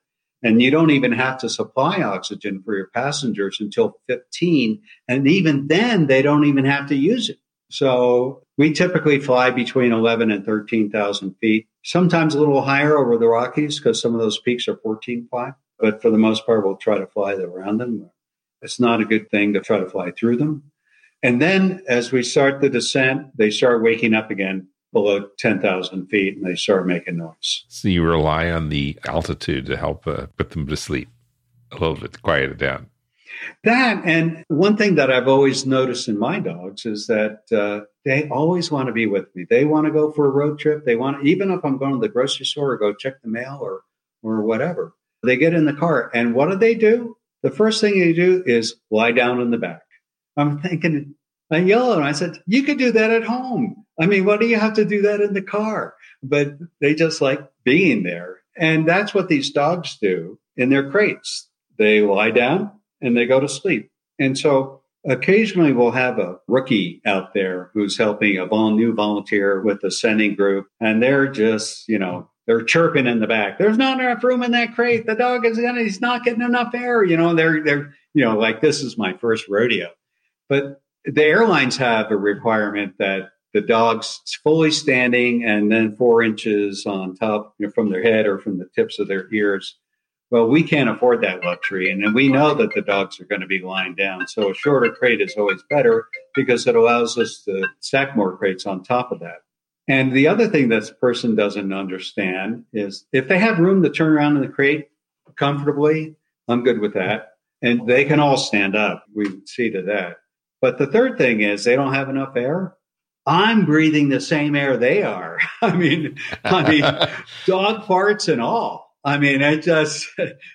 and you don't even have to supply oxygen for your passengers until 15, and even then, they don't even have to use it. So we typically fly between 11 and 13,000 feet, sometimes a little higher over the Rockies because some of those peaks are 14.5, but for the most part, we'll try to fly around them. It's not a good thing to try to fly through them. And then as we start the descent, they start waking up again below 10,000 feet and they start making noise. So you rely on the altitude to help put them to sleep a little bit, to quiet it down. That, and one thing that I've always noticed in my dogs is that they always want to be with me. They want to go for a road trip. They want, even if I'm going to the grocery store or go check the mail or whatever, they get in the car. And what do? The first thing they do is lie down in the back. I'm thinking, I yell at them. I said, you could do that at home. I mean, why do you have to do that in the car? But they just like being there. And that's what these dogs do in their crates. They lie down and they go to sleep. And so occasionally we'll have a rookie out there who's helping a new volunteer with the sending group. And they're just, they're chirping in the back. There's not enough room in that crate. The dog he's not getting enough air. They're like, this is my first rodeo. But the airlines have a requirement that the dog's fully standing and then 4 inches on top from their head or from the tips of their ears. Well, we can't afford that luxury. And then we know that the dogs are going to be lying down. So a shorter crate is always better because it allows us to stack more crates on top of that. And the other thing that this person doesn't understand is if they have room to turn around in the crate comfortably, I'm good with that. And they can all stand up. We see to that. But the third thing is they don't have enough air. I'm breathing the same air they are. I mean, dog farts and all.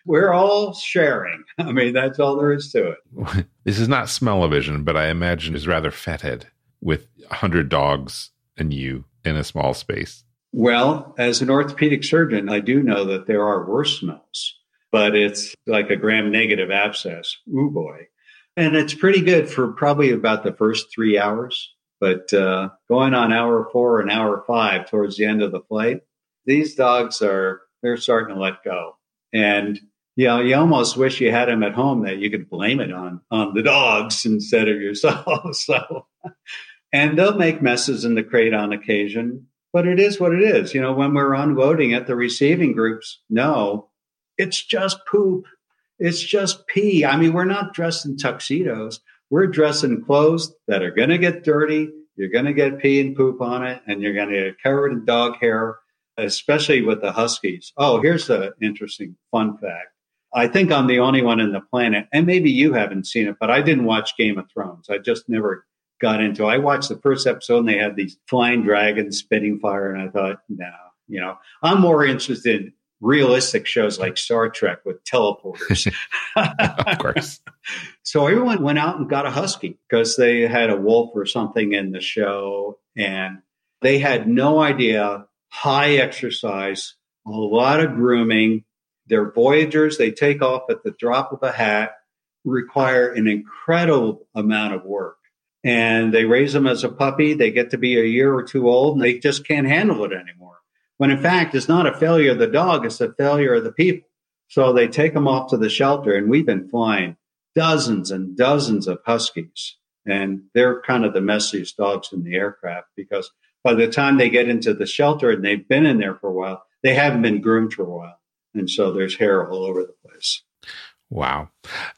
We're all sharing. That's all there is to it. This is not smell-o-vision, but I imagine is rather fetid with 100 dogs and you in a small space. Well, as an orthopedic surgeon, I do know that there are worse smells, but it's like a gram-negative abscess. Ooh, boy. And it's pretty good for probably about the first 3 hours, but going on hour 4 and hour 5 towards the end of the flight, these dogs they're starting to let go. And, you almost wish you had them at home that you could blame it on the dogs instead of yourself. So, and they'll make messes in the crate on occasion, but it is what it is. When we're unloading at the receiving groups, no, it's just poop. It's just pee. We're not dressed in tuxedos. We're dressed in clothes that are going to get dirty. You're going to get pee and poop on it, and you're going to get covered in dog hair. Especially with the Huskies. Oh, here's an interesting fun fact. I think I'm the only one on the planet, and maybe you haven't seen it, but I didn't watch Game of Thrones. I just never got into it. I watched the first episode, and they had these flying dragons spitting fire, and I thought, no. I'm more interested in realistic shows like Star Trek with teleporters. Of course. So everyone went out and got a Husky because they had a wolf or something in the show, and they had no idea. High exercise, a lot of grooming. They're voyagers. They take off at the drop of a hat, require an incredible amount of work. And they raise them as a puppy. They get to be a year or two old, and they just can't handle it anymore. When in fact, it's not a failure of the dog. It's a failure of the people. So they take them off to the shelter, and we've been flying dozens and dozens of Huskies. And they're kind of the messiest dogs in the aircraft because by the time they get into the shelter and they've been in there for a while, they haven't been groomed for a while. And so there's hair all over the place. Wow.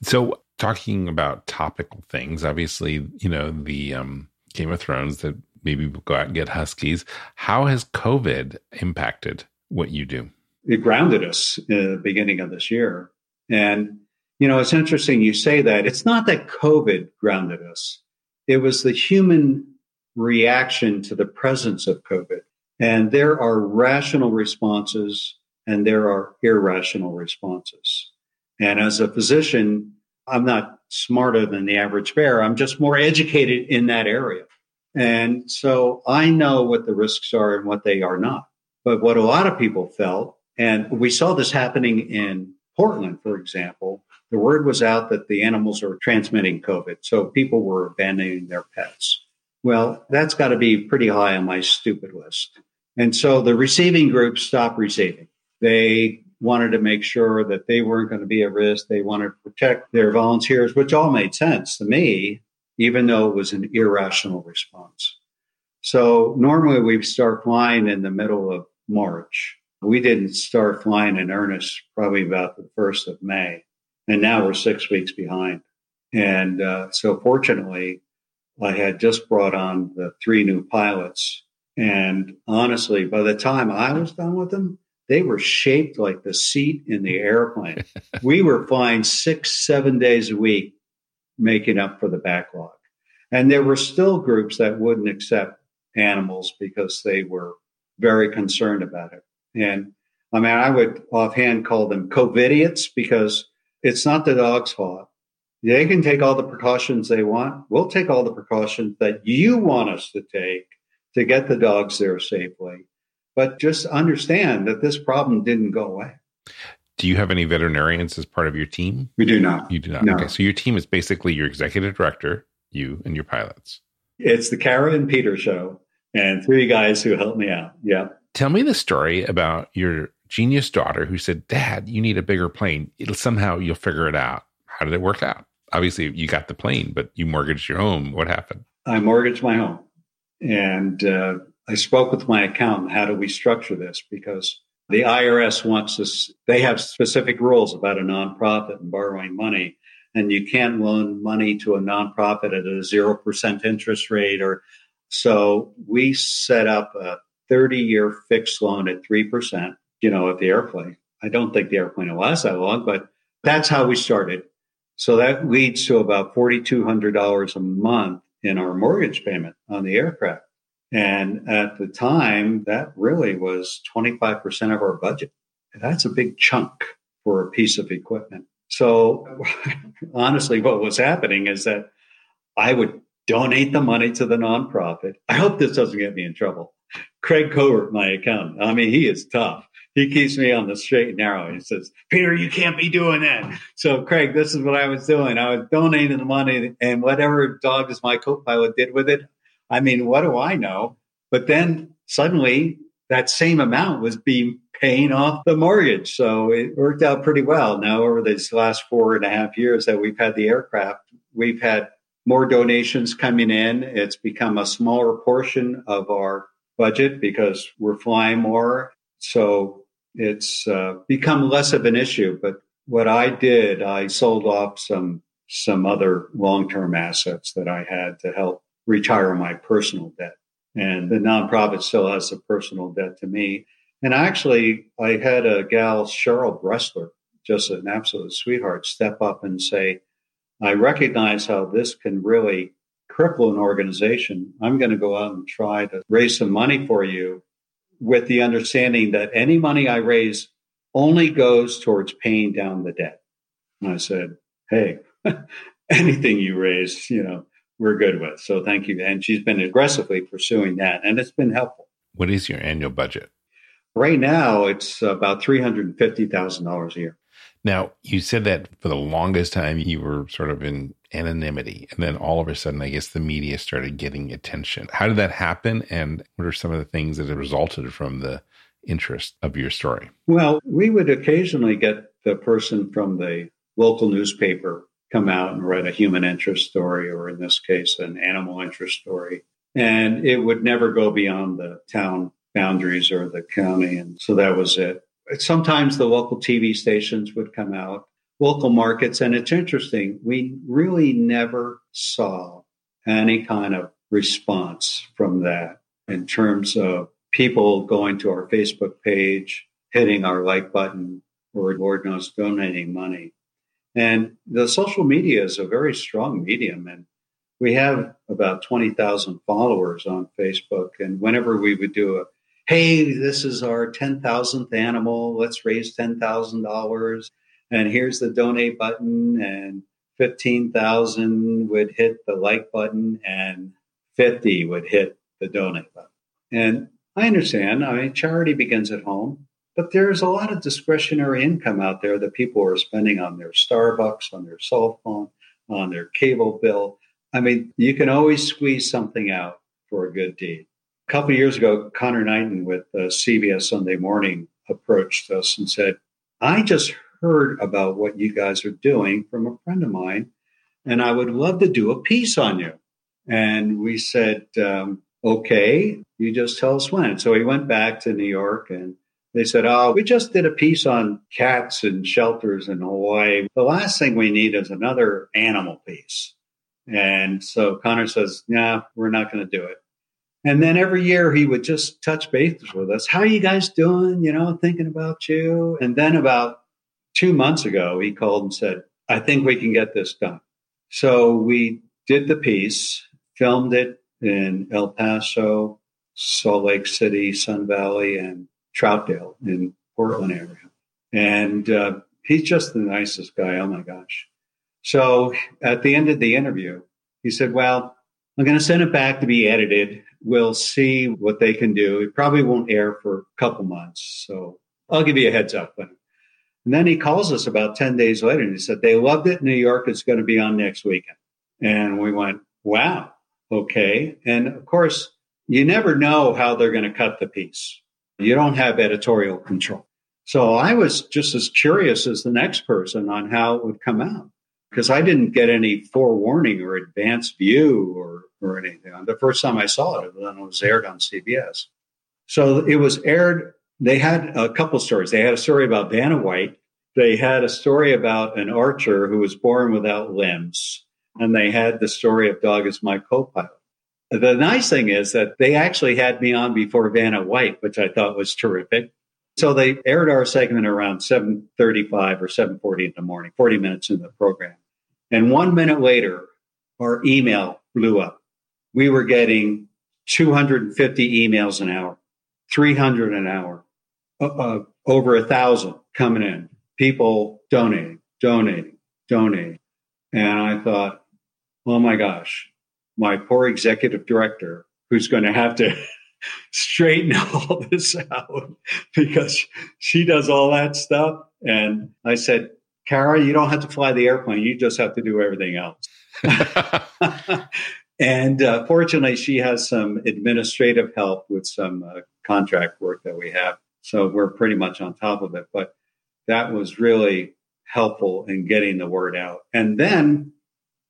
So talking about topical things, obviously, the Game of Thrones that maybe we'll go out and get Huskies. How has COVID impacted what you do? It grounded us in the beginning of this year. And, it's interesting you say that. It's not that COVID grounded us. It was the human reaction to the presence of COVID. And there are rational responses and there are irrational responses. And as a physician, I'm not smarter than the average bear. I'm just more educated in that area. And so I know what the risks are and what they are not. But what a lot of people felt, and we saw this happening in Portland, for example, the word was out that the animals are transmitting COVID. So people were abandoning their pets. Well, that's got to be pretty high on my stupid list. And so the receiving group stopped receiving. They wanted to make sure that they weren't going to be at risk. They wanted to protect their volunteers, which all made sense to me, even though it was an irrational response. So normally we start flying in the middle of March. We didn't start flying in earnest probably about the 1st of May. And now we're 6 weeks behind. And so fortunately, I had just brought on the 3 new pilots. And honestly, by the time I was done with them, they were shaped like the seat in the airplane. We were flying 6-7 days a week, making up for the backlog. And there were still groups that wouldn't accept animals because they were very concerned about it. And I mean, I would offhand call them COVIDiots because it's not the dog's fault. They can take all the precautions they want. We'll take all the precautions that you want us to take to get the dogs there safely. But just understand that this problem didn't go away. Do you have any veterinarians as part of your team? We do not. You do not. No. Okay, so your team is basically your executive director, you, and your pilots. It's the Cara and Peter show and 3 guys who helped me out. Yeah. Tell me the story about your genius daughter who said, Dad, you need a bigger plane. You'll figure it out. How did it work out? Obviously, you got the plane, but you mortgaged your home. What happened? I mortgaged my home. And I spoke with my accountant, how do we structure this? Because the IRS wants us, they have specific rules about a nonprofit and borrowing money. And you can't loan money to a nonprofit at a 0% interest rate. So we set up a 30-year fixed loan at 3%, at the airplane. I don't think the airplane will last that long, but that's how we started. So that leads to about $4,200 a month in our mortgage payment on the aircraft. And at the time, that really was 25% of our budget. And that's a big chunk for a piece of equipment. So honestly, what was happening is that I would donate the money to the nonprofit. I hope this doesn't get me in trouble. Craig Covert, my accountant, I mean, he is tough. He keeps me on the straight and narrow. He says, Peter, you can't be doing that. So, Craig, this is what I was doing. I was donating the money, and whatever Dog Is My Co-Pilot did with it, I mean, what do I know? But then suddenly that same amount was being paying off the mortgage. So it worked out pretty well. Now, over these last 4.5 years that we've had the aircraft, we've had more donations coming in. It's become a smaller portion of our budget because we're flying more. So it's become less of an issue. But what I did, I sold off some other long-term assets that I had to help retire my personal debt. And the nonprofit still has a personal debt to me. And actually, I had a gal, Cheryl Bressler, just an absolute sweetheart, step up and say, I recognize how this can really cripple an organization. I'm going to go out and try to raise some money for you with the understanding that any money I raise only goes towards paying down the debt. And I said, hey, anything you raise, we're good with. So thank you. And she's been aggressively pursuing that, and it's been helpful. What is your annual budget? Right now, it's about $350,000 a year. Now, you said that for the longest time, you were sort of in anonymity. And then all of a sudden, I guess the media started getting attention. How did that happen? And what are some of the things that have resulted from the interest of your story? Well, we would occasionally get the person from the local newspaper come out and write a human interest story, or in this case, an animal interest story. And it would never go beyond the town boundaries or the county. And so that was it. Sometimes the local TV stations would come out, local markets. And it's interesting, we really never saw any kind of response from that in terms of people going to our Facebook page, hitting our like button, or Lord knows, donating money. And the social media is a very strong medium. And we have about 20,000 followers on Facebook. And whenever we would do hey, this is our 10,000th animal, let's raise $10,000. And here's the donate button. And 15,000 would hit the like button and 50 would hit the donate button. And I understand, charity begins at home. But there's a lot of discretionary income out there that people are spending on their Starbucks, on their cell phone, on their cable bill. I mean, you can always squeeze something out for a good deed. A couple of years ago, Connor Knighton with CBS Sunday Morning approached us and said, I just heard about what you guys are doing from a friend of mine, and I would love to do a piece on you. And we said, okay, you just tell us when. So he went back to New York and they said, oh, we just did a piece on cats and shelters in Hawaii. The last thing we need is another animal piece. And so Connor says, nah, we're not going to do it. And then every year he would just touch base with us. How are you guys doing? You know, thinking about you. And then about 2 months ago, he called and said, I think we can get this done. So we did the piece, filmed it in El Paso, Salt Lake City, Sun Valley, and Troutdale in Portland area. And he's just the nicest guy. Oh, my gosh. So at the end of the interview, he said, well, I'm going to send it back to be edited. We'll see what they can do. It probably won't air for a couple months. So I'll give you a heads up. And then he calls us about 10 days later and he said, they loved it in New York. It's going to be on next weekend. And we went, wow, okay. And of course, you never know how they're going to cut the piece. You don't have editorial control. So I was just as curious as the next person on how it would come out because I didn't get any forewarning or advance view or anything. The first time I saw it, then it was aired on CBS. So it was aired. They had a couple stories. They had a story about Vanna White. They had a story about an archer who was born without limbs. And they had the story of Dog Is My Co-Pilot. The nice thing is that they actually had me on before Vanna White, which I thought was terrific. So they aired our segment around 7:35 or 7:40 in the morning, 40 minutes in the program. And 1 minute later, our email blew up. We were getting 250 emails an hour, 300 an hour, over 1,000 coming in, people donating. And I thought, oh, my gosh. My poor executive director, who's going to have to straighten all this out because she does all that stuff. And I said, Cara, you don't have to fly the airplane. You just have to do everything else. And fortunately, she has some administrative help with some contract work that we have. So we're pretty much on top of it. But that was really helpful in getting the word out. And then,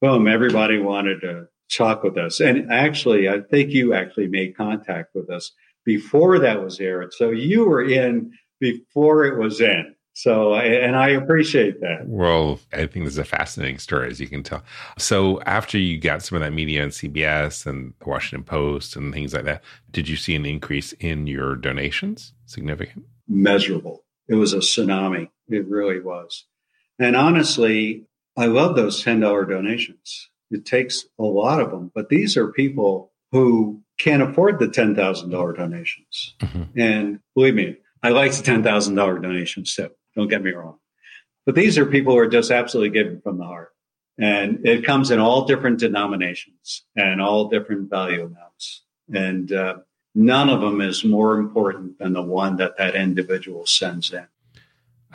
boom, everybody wanted to talk with us. And actually, I think you actually made contact with us before that was aired. So you were in before it was in. So, and I appreciate that. Well, I think this is a fascinating story, as you can tell. So after you got some of that media on CBS and the Washington Post and things like that, did you see an increase in your donations? Significant? Measurable. It was a tsunami. It really was. And honestly, I love those $10 donations. It takes a lot of them, but these are people who can't afford the $10,000 donations. Mm-hmm. And believe me, I like the $10,000 donations too. Don't get me wrong. But these are people who are just absolutely giving from the heart. And it comes in all different denominations and all different value amounts. And none of them is more important than the one that that individual sends in.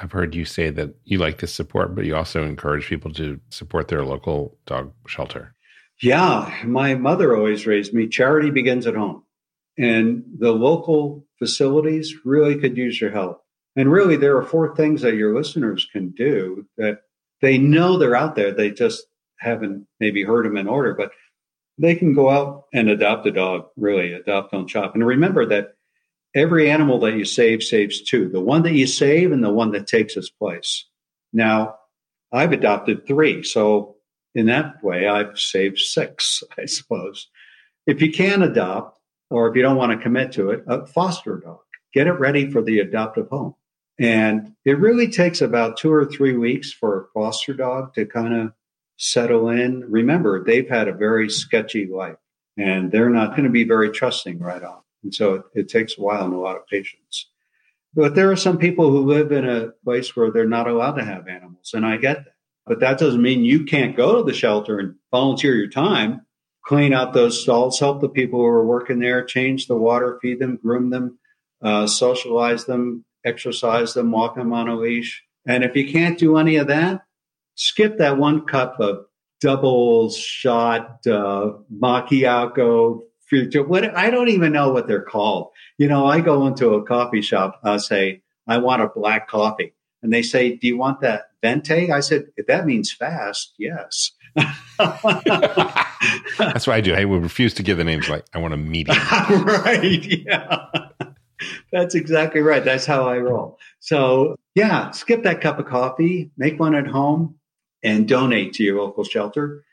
I've heard you say that you like this support, but you also encourage people to support their local dog shelter. Yeah. My mother always raised me, charity begins at home. And the local facilities really could use your help. And really, there are four things that your listeners can do that they know they're out there. They just haven't maybe heard them in order, but they can go out and adopt a dog, really, adopt, don't shop. And remember that every animal that you save saves two, the one that you save and the one that takes its place. Now, I've adopted three. So in that way, I've saved six, I suppose. If you can adopt, or if you don't want to commit to it, a foster dog, get it ready for the adoptive home. And it really takes about 2 or 3 weeks for a foster dog to kind of settle in. Remember, they've had a very sketchy life and they're not going to be very trusting right off. And so it takes a while and a lot of patience. But there are some people who live in a place where they're not allowed to have animals, and I get that. But that doesn't mean you can't go to the shelter and volunteer your time, clean out those stalls, help the people who are working there, change the water, feed them, groom them, socialize them, exercise them, walk them on a leash. And if you can't do any of that, skip that one cup of double shot macchiato. What, I don't even know what they're called. You know, I go into a coffee shop. I'll say, I want a black coffee. And they say, do you want that venti? I said, if that means fast, yes. That's what I do. I would refuse to give the names like, I want a medium. Right, yeah. That's exactly right. That's how I roll. So, yeah, skip that cup of coffee, make one at home, and donate to your local shelter.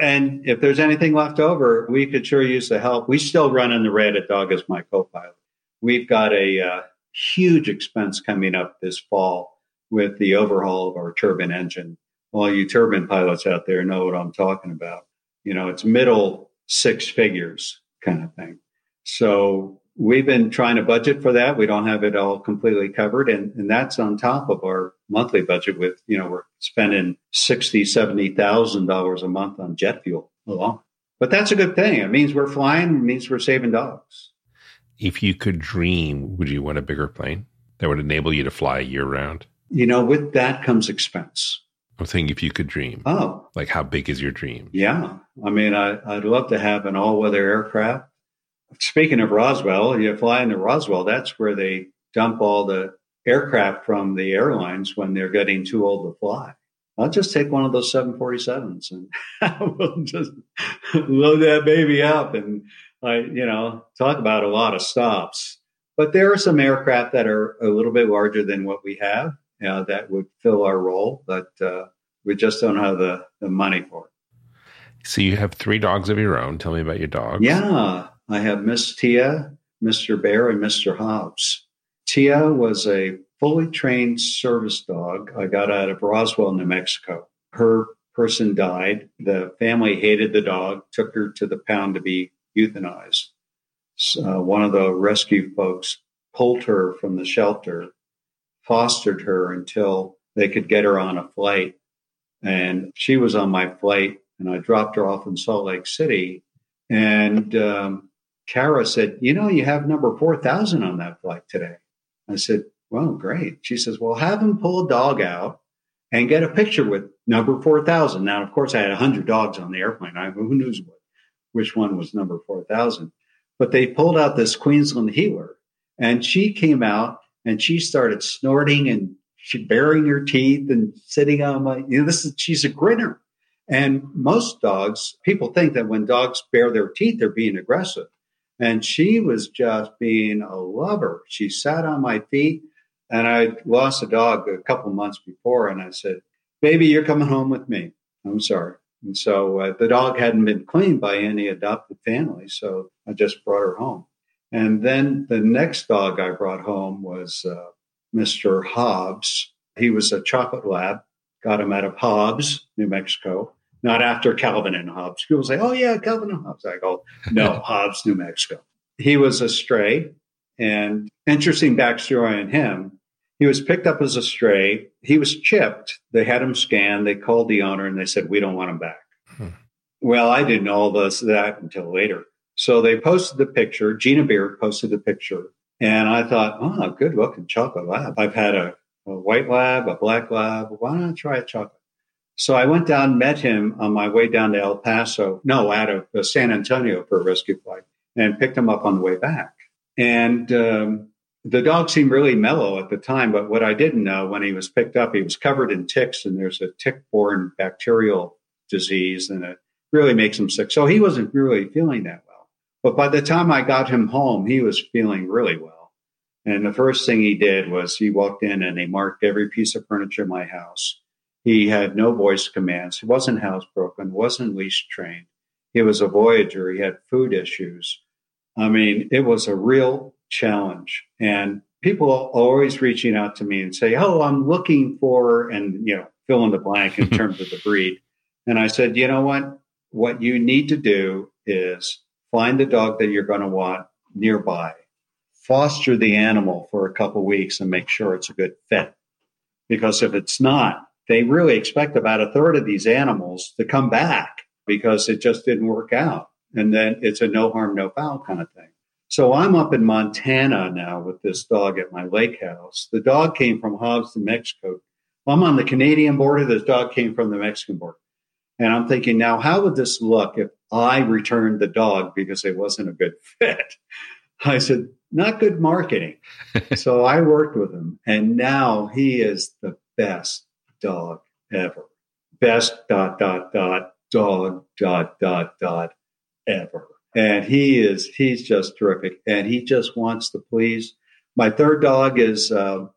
And if there's anything left over, we could sure use the help. We still run in the red at Dog Is My Co-Pilot. We've got a huge expense coming up this fall with the overhaul of our turbine engine. All you turbine pilots out there know what I'm talking about. You know, it's middle six figures kind of thing. So we've been trying to budget for that. We don't have it all completely covered. And that's on top of our monthly budget with, you know, we're spending $60,000, $70,000 a month on jet fuel alone. But that's a good thing. It means we're flying. It means we're saving dogs. If you could dream, would you want a bigger plane that would enable you to fly year round? You know, with that comes expense. I'm saying if you could dream. Oh. Like how big is your dream? Yeah. I mean, I'd love to have an all-weather aircraft. Speaking of Roswell, you fly into Roswell, that's where they dump all the aircraft from the airlines when they're getting too old to fly. I'll just take one of those 747s and we'll just load that baby up and, you know, talk about a lot of stops. But there are some aircraft that are a little bit larger than what we have that would fill our role, but we just don't have the money for it. So you have three dogs of your own. Tell me about your dogs. Yeah. I have Miss Tia, Mr. Bear, and Mr. Hobbes. Tia was a fully trained service dog I got out of Roswell, New Mexico. Her person died. The family hated the dog, took her to the pound to be euthanized. One of the rescue folks pulled her from the shelter, fostered her until they could get her on a flight. And she was on my flight, and I dropped her off in Salt Lake City. And Cara said, you know, you have number 4,000 on that flight today. I said, well, great. She says, well, have him pull a dog out and get a picture with number 4,000. Now, of course, I had 100 dogs on the airplane. Who knew which one was number 4,000? But they pulled out this Queensland Heeler. And she came out and she started snorting and she baring her teeth and sitting on my, you know, she's a grinner. And most dogs, people think that when dogs bare their teeth, they're being aggressive. And she was just being a lover. She sat on my feet, and I lost a dog a couple months before. And I said, baby, you're coming home with me. I'm sorry. And so the dog hadn't been cleaned by any adopted family. So I just brought her home. And then the next dog I brought home was Mr. Hobbes. He was a chocolate lab. Got him out of Hobbes, New Mexico, not after Calvin and Hobbes. People say, oh, yeah, Calvin and Hobbes. I go, no, Hobbes, New Mexico. He was a stray, and interesting backstory on him. He was picked up as a stray. He was chipped. They had him scanned. They called the owner, and they said, we don't want him back. Well, I didn't know all that until later. So they posted the picture. Gina Beard posted the picture, and I thought, oh, good-looking chocolate lab. I've had a white lab, a black lab. Why not try a chocolate? So I went down, met him on my way down to El Paso, out of San Antonio for a rescue flight, and picked him up on the way back. And the dog seemed really mellow at the time, but what I didn't know when he was picked up, he was covered in ticks, and there's a tick-borne bacterial disease, and it really makes him sick. So he wasn't really feeling that well. But by the time I got him home, he was feeling really well. And the first thing he did was he walked in and he marked every piece of furniture in my house. He had no voice commands. He wasn't housebroken, wasn't leash trained. He was a voyager. He had food issues. I mean, it was a real challenge. And people are always reaching out to me and say, oh, I'm looking for, and, you know, fill in the blank in terms of the breed. And I said, you know what? What you need to do is find the dog that you're going to want nearby. Foster the animal for a couple of weeks and make sure it's a good fit. Because if it's not, they really expect about a third of these animals to come back because it just didn't work out. And then it's a no harm, no foul kind of thing. So I'm up in Montana now with this dog at my lake house. The dog came from Hobbes, New Mexico. I'm on the Canadian border. This dog came from the Mexican border. And I'm thinking, now, how would this look if I returned the dog because it wasn't a good fit? I said, not good marketing. So I worked with him. And now he is the best dog ever. Best dog ever. And he's just terrific. And he just wants to please. My third dog is a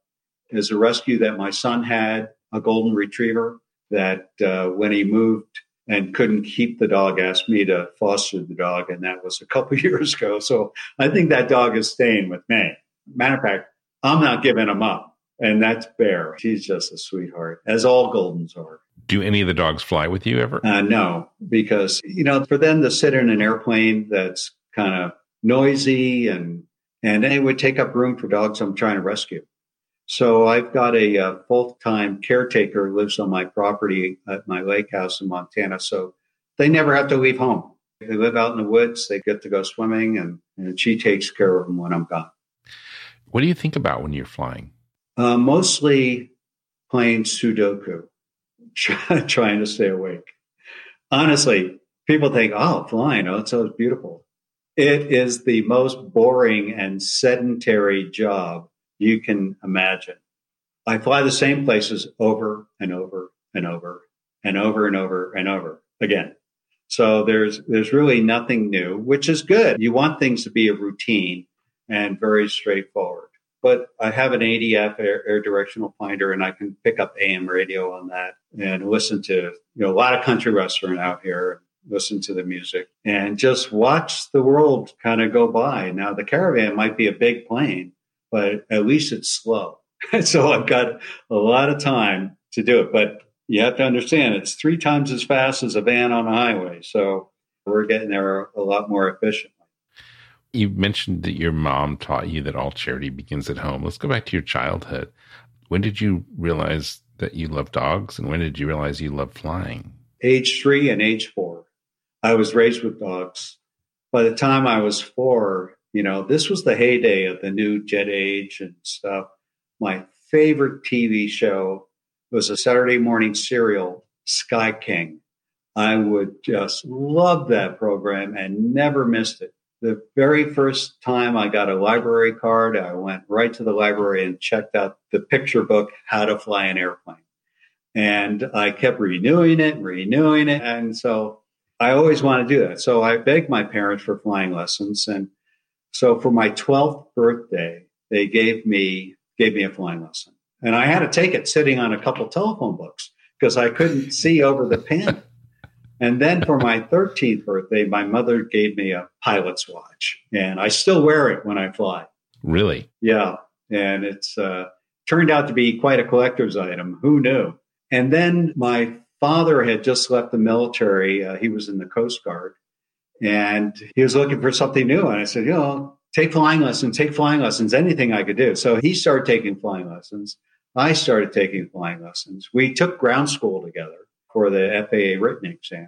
rescue that my son had, a golden retriever, that when he moved and couldn't keep the dog, asked me to foster the dog. And that was a couple years ago. So I think that dog is staying with me. Matter of fact, I'm not giving him up. And that's Bear. He's just a sweetheart, as all Goldens are. Do any of the dogs fly with you ever? No, because, for them to sit in an airplane that's kind of noisy and it would take up room for dogs I'm trying to rescue. So I've got a full-time caretaker who lives on my property at my lake house in Montana. So they never have to leave home. They live out in the woods. They get to go swimming, and she takes care of them when I'm gone. What do you think about when you're flying? Mostly playing Sudoku, trying to stay awake. Honestly, people think, flying, it's so beautiful. It is the most boring and sedentary job you can imagine. I fly the same places over and over and over and over and over and over again. So there's really nothing new, which is good. You want things to be a routine and very straightforward. But I have an ADF air directional finder, and I can pick up AM radio on that and listen to a lot of country western out here, listen to the music, and just watch the world kind of go by. Now, the Caravan might be a big plane, but at least it's slow. So I've got a lot of time to do it. But you have to understand, it's 3 times as fast as a van on a highway. So we're getting there a lot more efficiently. You mentioned that your mom taught you that all charity begins at home. Let's go back to your childhood. When did you realize that you love dogs, and when did you realize you love flying? Age 3 and age 4. I was raised with dogs. By the time I was 4, this was the heyday of the new jet age and stuff. My favorite TV show was a Saturday morning serial, Sky King. I would just love that program and never missed it. The very first time I got a library card, I went right to the library and checked out the picture book, How to Fly an Airplane. And I kept renewing it. And so I always wanted to do that. So I begged my parents for flying lessons. And so for my 12th birthday, they gave me a flying lesson. And I had to take it sitting on a couple telephone books because I couldn't see over the pen. And then for my 13th birthday, my mother gave me a pilot's watch, and I still wear it when I fly. Really? Yeah. And it's turned out to be quite a collector's item. Who knew? And then my father had just left the military. He was in the Coast Guard, and he was looking for something new. And I said, take flying lessons, anything I could do. So he started taking flying lessons. I started taking flying lessons. We took ground school together for the FAA written exam.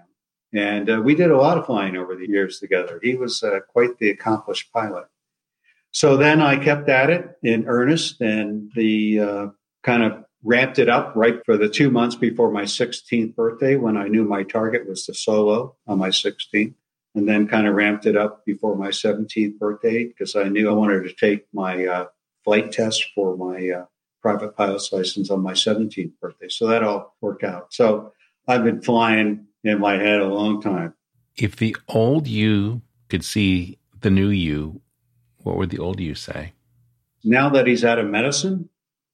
And we did a lot of flying over the years together. He was quite the accomplished pilot. So then I kept at it in earnest, and the kind of ramped it up right for the 2 months before my 16th birthday, when I knew my target was to solo on my 16th, and then kind of ramped it up before my 17th birthday because I knew I wanted to take my flight test for my private pilot's license on my 17th birthday. So that all worked out. So I've been flying in my head a long time. If the old you could see the new you, what would the old you say? Now that he's out of medicine,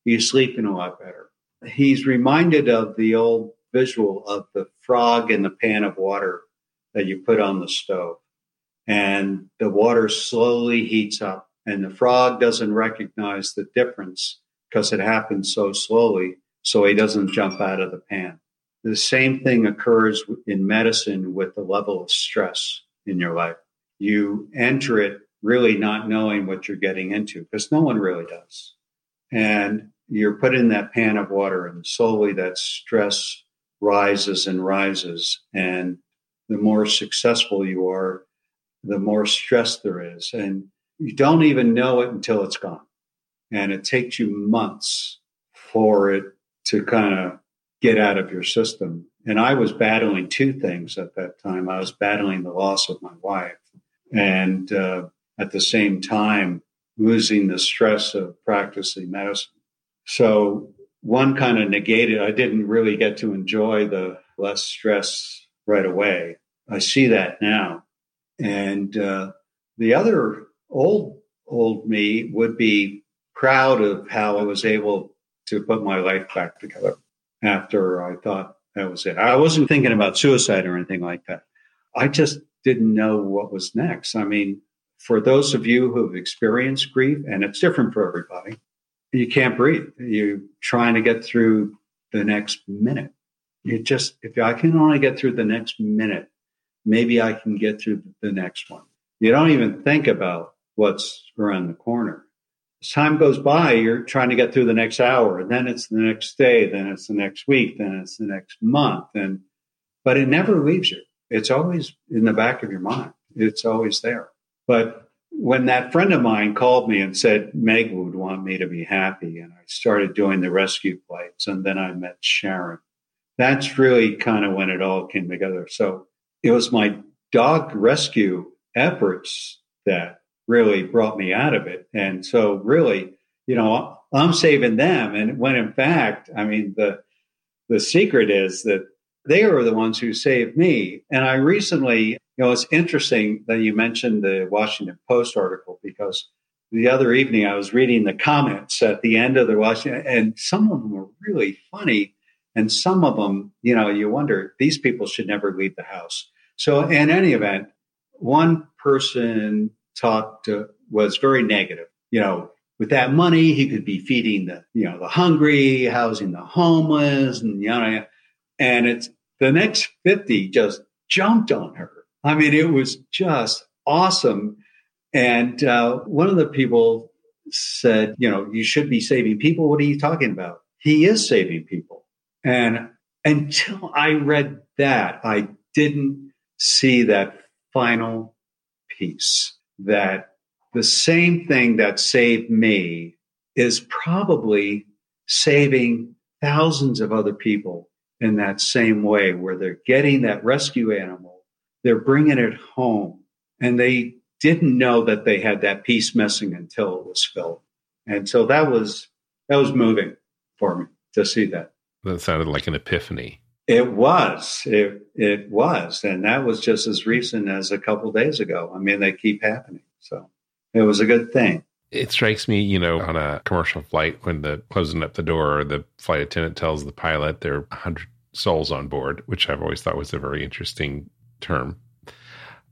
he's sleeping a lot better. He's reminded of the old visual of the frog in the pan of water that you put on the stove. And the water slowly heats up, and the frog doesn't recognize the difference because it happens so slowly, so he doesn't jump out of the pan. The same thing occurs in medicine with the level of stress in your life. You enter it really not knowing what you're getting into, because no one really does. And you're put in that pan of water, and slowly that stress rises and rises. And the more successful you are, the more stress there is. And you don't even know it until it's gone. And it takes you months for it to kind of get out of your system. And I was battling two things at that time. I was battling the loss of my wife and at the same time, losing the stress of practicing medicine. So one kind of negated, I didn't really get to enjoy the less stress right away. I see that now. And the other old me would be proud of how I was able to put my life back together after I thought that was it. I wasn't thinking about suicide or anything like that. I just didn't know what was next. I mean, for those of you who have experienced grief, and it's different for everybody, you can't breathe. You're trying to get through the next minute. If I can only get through the next minute, maybe I can get through the next one. You don't even think about what's around the corner. As time goes by, you're trying to get through the next hour, and then it's the next day, then it's the next week, then it's the next month. But it never leaves you. It's always in the back of your mind. It's always there. But when that friend of mine called me and said Meg would want me to be happy, and I started doing the rescue flights, and then I met Sharon, that's really kind of when it all came together. So it was my dog rescue efforts that really brought me out of it. And so really, I'm saving them. And when in fact, I mean, the secret is that they were the ones who saved me. And I recently... it's interesting that you mentioned the Washington Post article, because the other evening I was reading the comments at the end of the Washington, and some of them were really funny. And some of them, you wonder, these people should never leave the house. So in any event, one person was very negative. With that money, he could be feeding the hungry, housing the homeless, and yada. And it's the next 50 just jumped on her. I mean, it was just awesome. And one of the people said, you should be saving people. What are you talking about? He is saving people. And until I read that, I didn't see that final piece, that the same thing that saved me is probably saving thousands of other people in that same way, where they're getting that rescue animal. They're bringing it home, and they didn't know that they had that piece missing until it was filled. And so that was moving for me to see that. That sounded like an epiphany. It was. It was. And that was just as recent as a couple of days ago. I mean, they keep happening. So it was a good thing. It strikes me, on a commercial flight, when the closing up the door, the flight attendant tells the pilot there are 100 souls on board, which I've always thought was a very interesting term.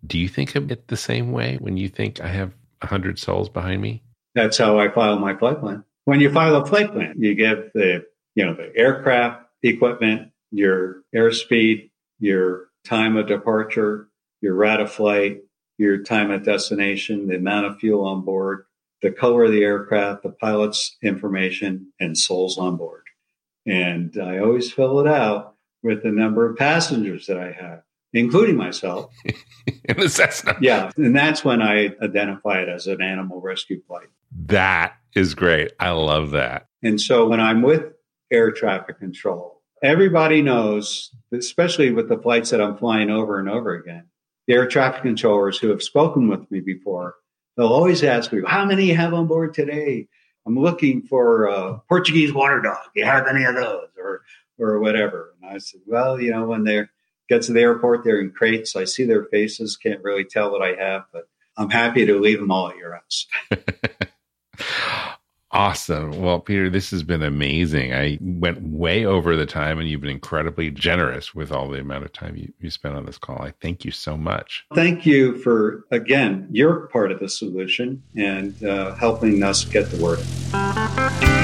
Do you think of it the same way when you think I have 100 souls behind me? That's how I file my flight plan. When you file a flight plan, you give the aircraft, equipment, your airspeed, your time of departure, your route of flight, your time at destination, the amount of fuel on board, the color of the aircraft, the pilot's information, and souls on board. And I always fill it out with the number of passengers that I have, including myself. In the Cessna. Yeah. And that's when I identify it as an animal rescue flight. That is great. I love that. And so when I'm with air traffic control, everybody knows, especially with the flights that I'm flying over and over again, the air traffic controllers who have spoken with me before, they'll always ask me, how many you have on board today? I'm looking for a Portuguese water dog. You have any of those or whatever? And I said, well, when they're get to the airport, they're in crates. I see their faces, can't really tell what I have, but I'm happy to leave them all at your house. Awesome. Well, Peter, this has been amazing. I went way over the time, and you've been incredibly generous with all the amount of time you spent on this call. I thank you so much. Thank you for, again, you're part of the solution and helping us get the word out.